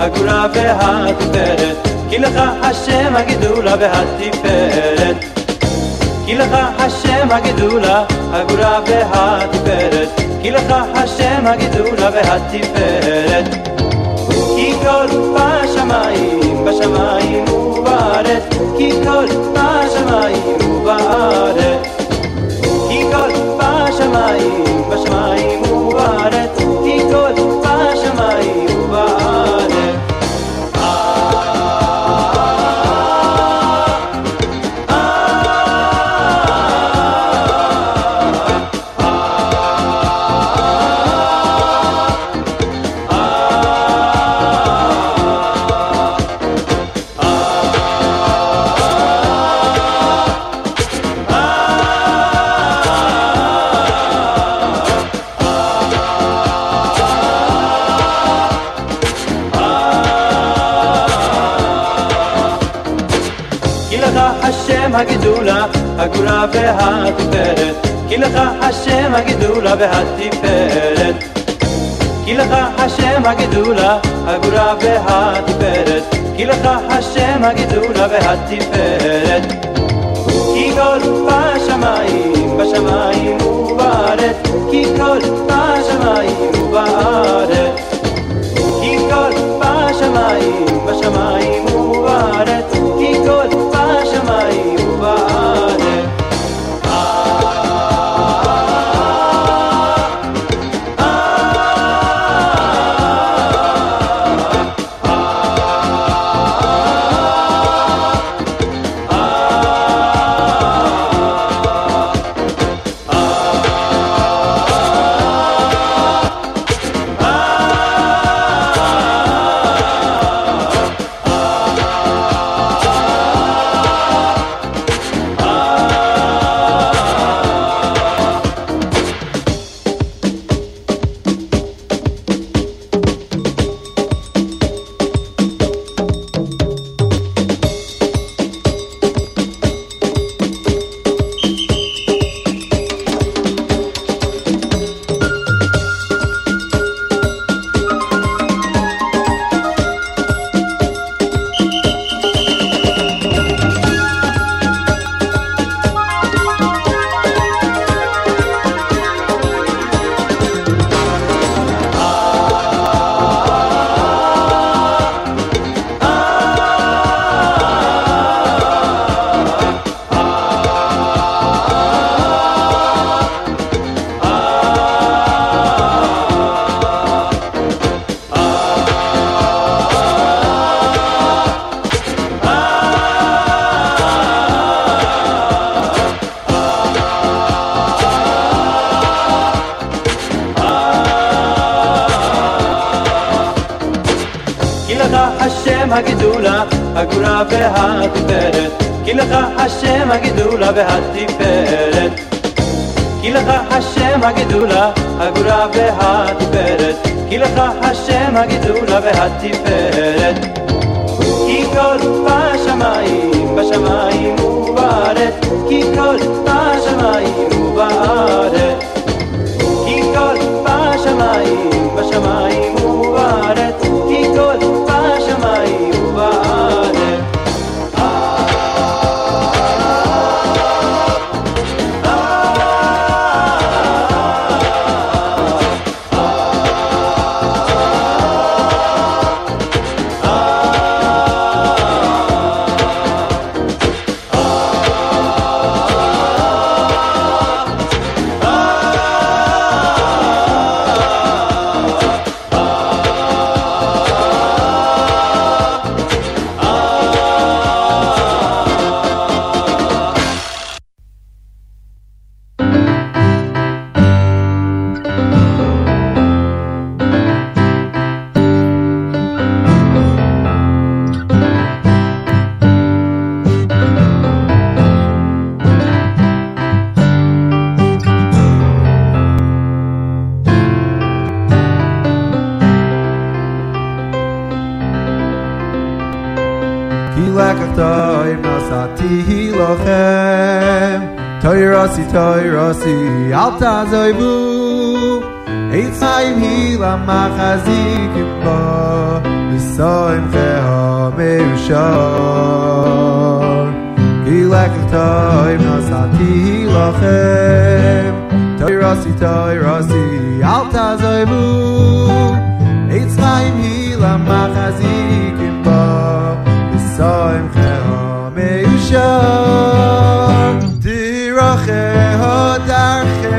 הגבורה והתפארת כי לך השם הגדולה והתפארת כי לך השם הגדולה הגבורה והתפארת כי לך השם הגדולה והתפארת כי כל בשמיים בשמיים ובארץ כי כל בשמיים ובארץ כי כל בשמיים בשמיים ובארץ כי כל בשמיים ובארץ הגדולה, הגבורה והתפארת כי לך השם הגדולה והתפארת כי לך השם הגדולה, הגבורה והתפארת כי לך השם הגדולה והתפארת כי כל בשמיים, בשמיים ובארץ כי כל בשמיים ובארץ כי כל בשמיים, בשמיים ובארץ כי כל בשמיים Eitzayim hila machazikim bo Nisoim feho meushor Ki lektoim nosati hilochem Toi rossi alta zoimur Eitzayim hila machazikim bo Nisoim feho meushor Diracheho darche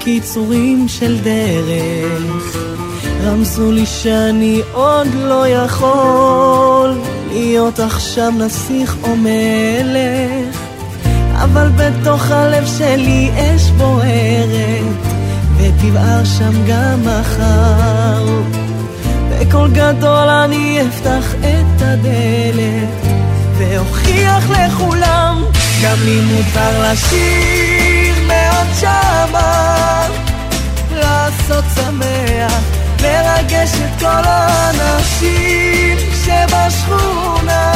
קיצורים של דרך רמזו לי שאני עוד לא יכול להיות עכשיו נסיך או מלך אבל בתוך הלב שלי אש בוערת ותבער שם גם מחר בקול גדול אני אפתח את הדלת ואוכיח לכולם גם לי מותר לשיר מאוד שמה לעשות שמח לרגש את כל האנשים שבשכונה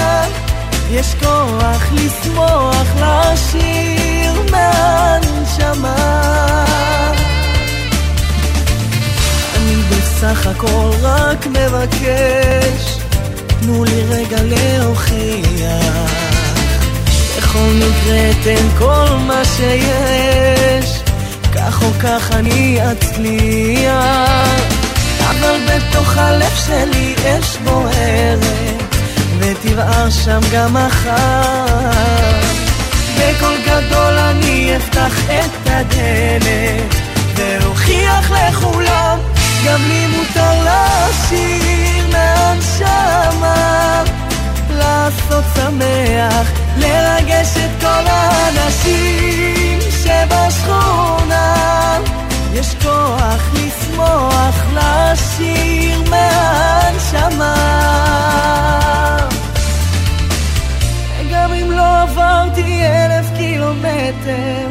יש כוח לשמוח לשיר מהנשמה אני בסך הכל רק מבקש תנו לי רגע להוכיח בכל מקרה אתן כל מה שיש כך או כך אני אצליח אבל בתוך הלב שלי אש בוערת ותבער שם גם מחר בקול גדול אני אפתח את הדלת ואוכיח לכולם גם לי מותר לשיר שכונה, יש כוח לשמוח, לשיר מהנשמה. גם אם לא עברתי 1,000 קילומטר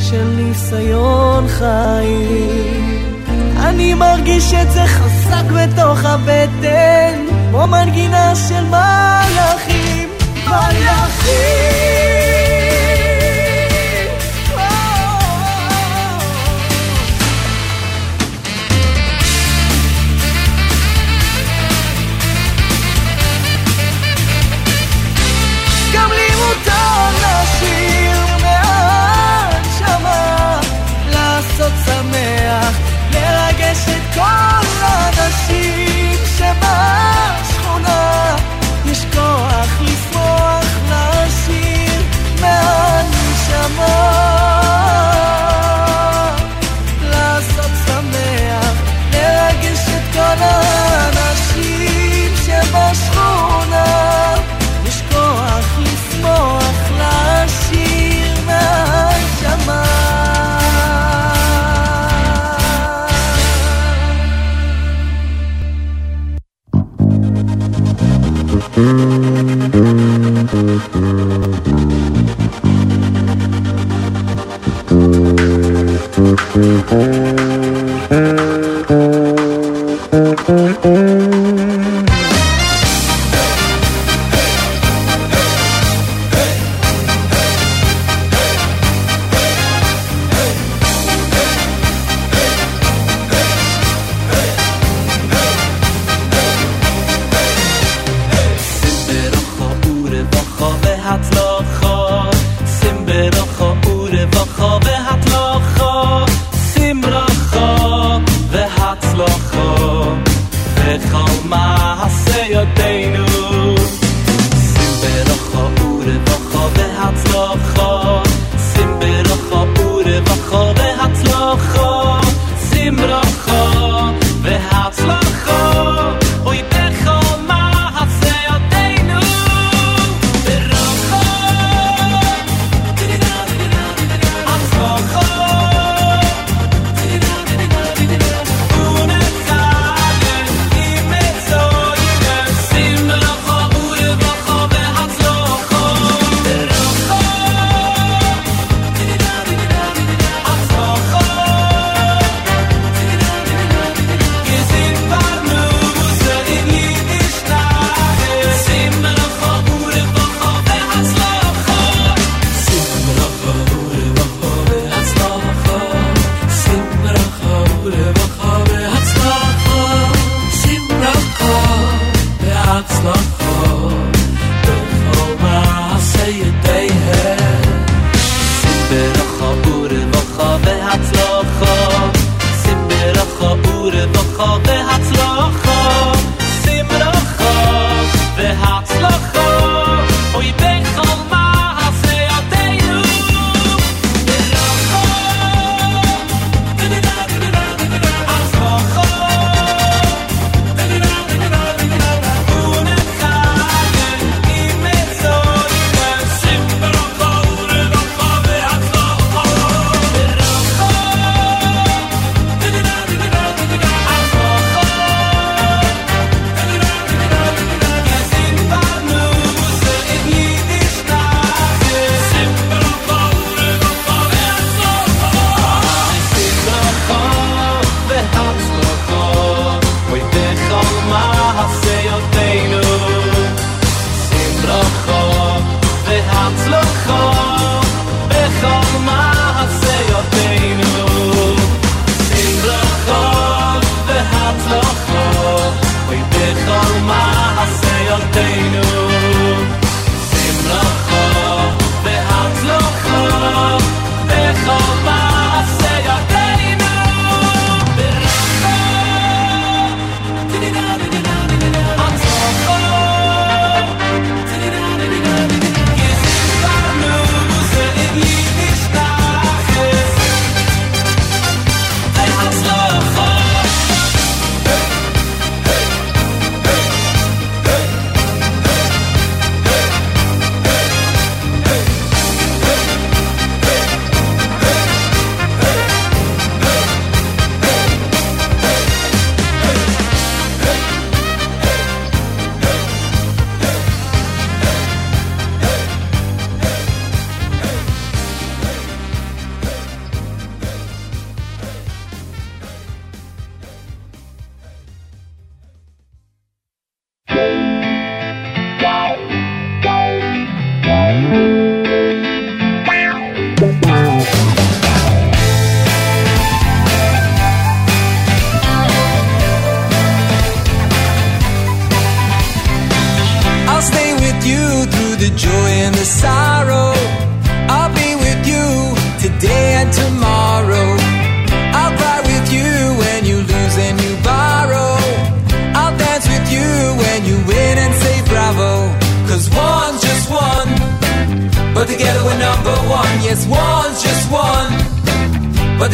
של ניסיון חיים, אני מרגיש את זה חזק בתוך הבטן, כמו מנגינה של מלאכים, מלאכים. לרגש את כל האנשים שבשכונה, יש כוח לשמוח, לשיר מהנשמה, לעשות שמח, לרגש את כל האנשים שבשכונה, יש כוח לשמוח, לשיר מהנשמה. Sim bracha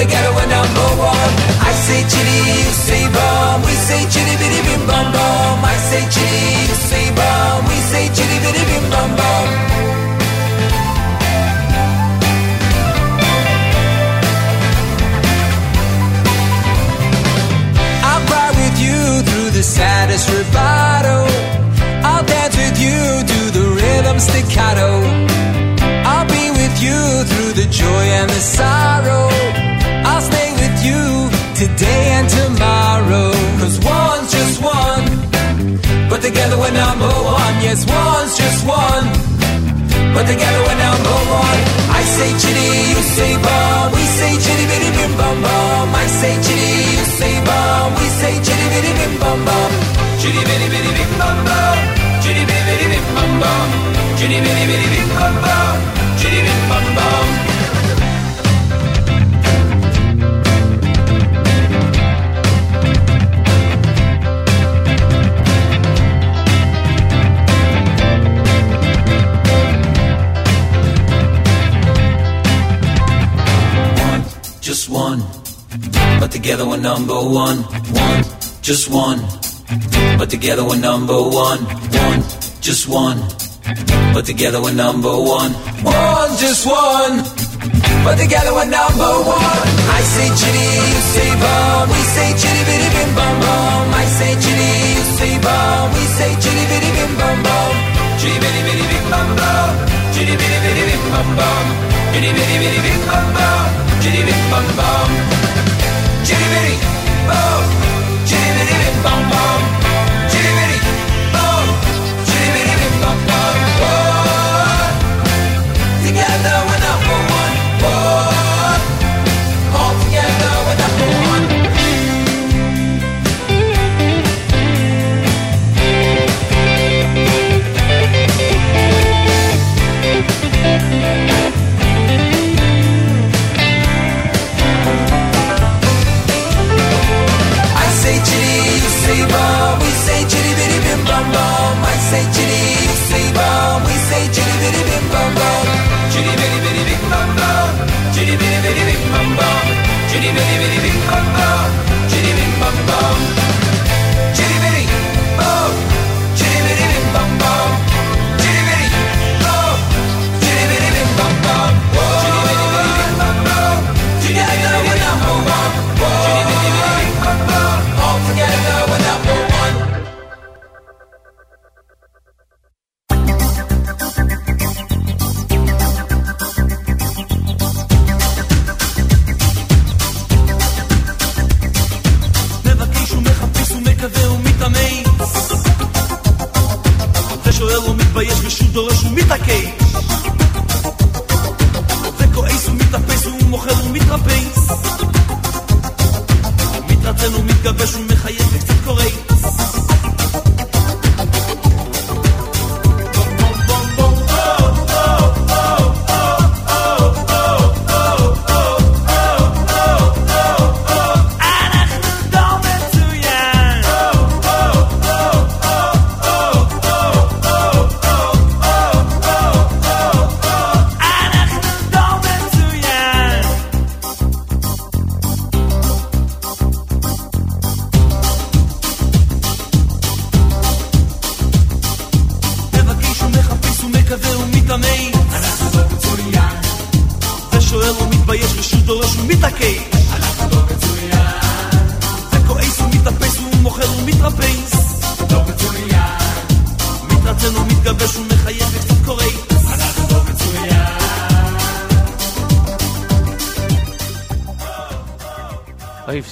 the ghetto and number one. I say chitty, you say bum. We say chitty bitty bim bum bum. I say chitty, you say bum. We say chitty bitty bim bum bum. I'll ride with you through the saddest rubato. I'll dance with you to the rhythm staccato. I'll be with you through the joy and the sorrow. I'll stay with you today and tomorrow. Cause one's just one, but together we're number one. Yes, one's just one, but together we're number one. I say chitty, you say bum. We say chitty bitty bim bum bum. I say chitty, you say bum. We say chitty bitty bim bum bum. Chitty bitty bitty bim bum bum. Chitty bitty bitty bim bum bum. Chitty bitty bitty bim bum bum. Chitty bim bum bum. Just one, but together we're number one. One, just one, but together we're number one. One, just one, but together we're number one. One, just one, but together we're number one. I say chitty, you say bum. We say chitty bitty bim bum bum. I say chitty, you say bum. We say chitty bitty bim bum bum. Chitty bitty bitty bim bum bum. Chitty bitty bitty bim bum bum. Chitty bitty bitty bim bum bum. Chitty bit bum bum, chitty bitty bum, chitty bitty bit bum bum, chitty bitty bum, chitty bitty bit bum bum. One, together we're number one. One, all together we're number one. We say chitty bitty bim bum bum. I say chitty, you say bum. We say chitty bitty bim bum bum. Chitty bitty bitty bim bum bum. Chitty bitty bitty bim bum bum. Chitty bitty bitty bim bum bum. Chitty bim bum bum. Chitty bitty bum. Chitty bitty bim bum bum. Chitty bitty bum. Chitty bitty bim bum bum. Chitty bitty bitty bim bum bum. Chitty bitty bitty bim bum bum. Chitty bitty bitty bim bum bum. All together.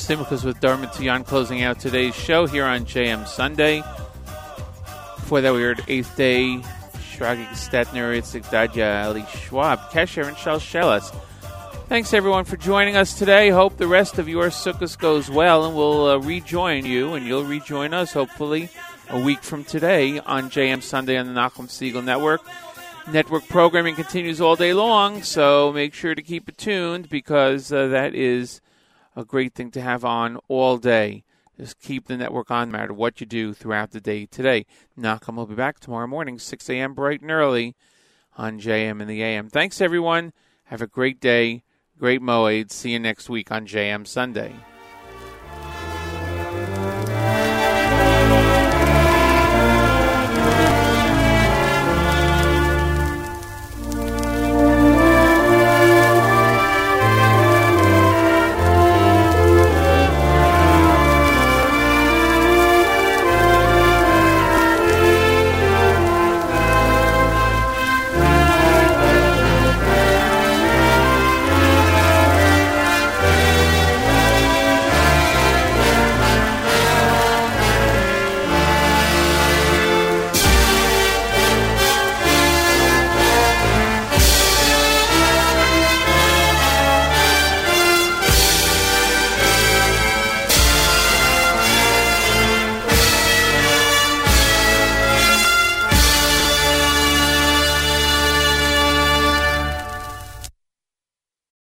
Simchas with Dharma Tiyan closing out today's show here on JM Sunday. Before that, we heard Eighth Day, Shragi Kestetner, Yitzhak Dadya, Ali Schwab, Kesher, and Shalshelas. Thanks everyone for joining us today. Hope the rest of your Sukkot goes well, and we'll rejoin you, and you'll rejoin us hopefully a week from today on JM Sunday on the Nachum Segal Network. Network programming continues all day long, so make sure to keep it tuned because that is a great thing to have on all day. Just keep the network on no matter what you do throughout the day today. Nachum will be back tomorrow morning, 6 a.m. bright and early on JM and the AM. Thanks, everyone. Have a great day. Great Moed. See you next week on JM Sunday.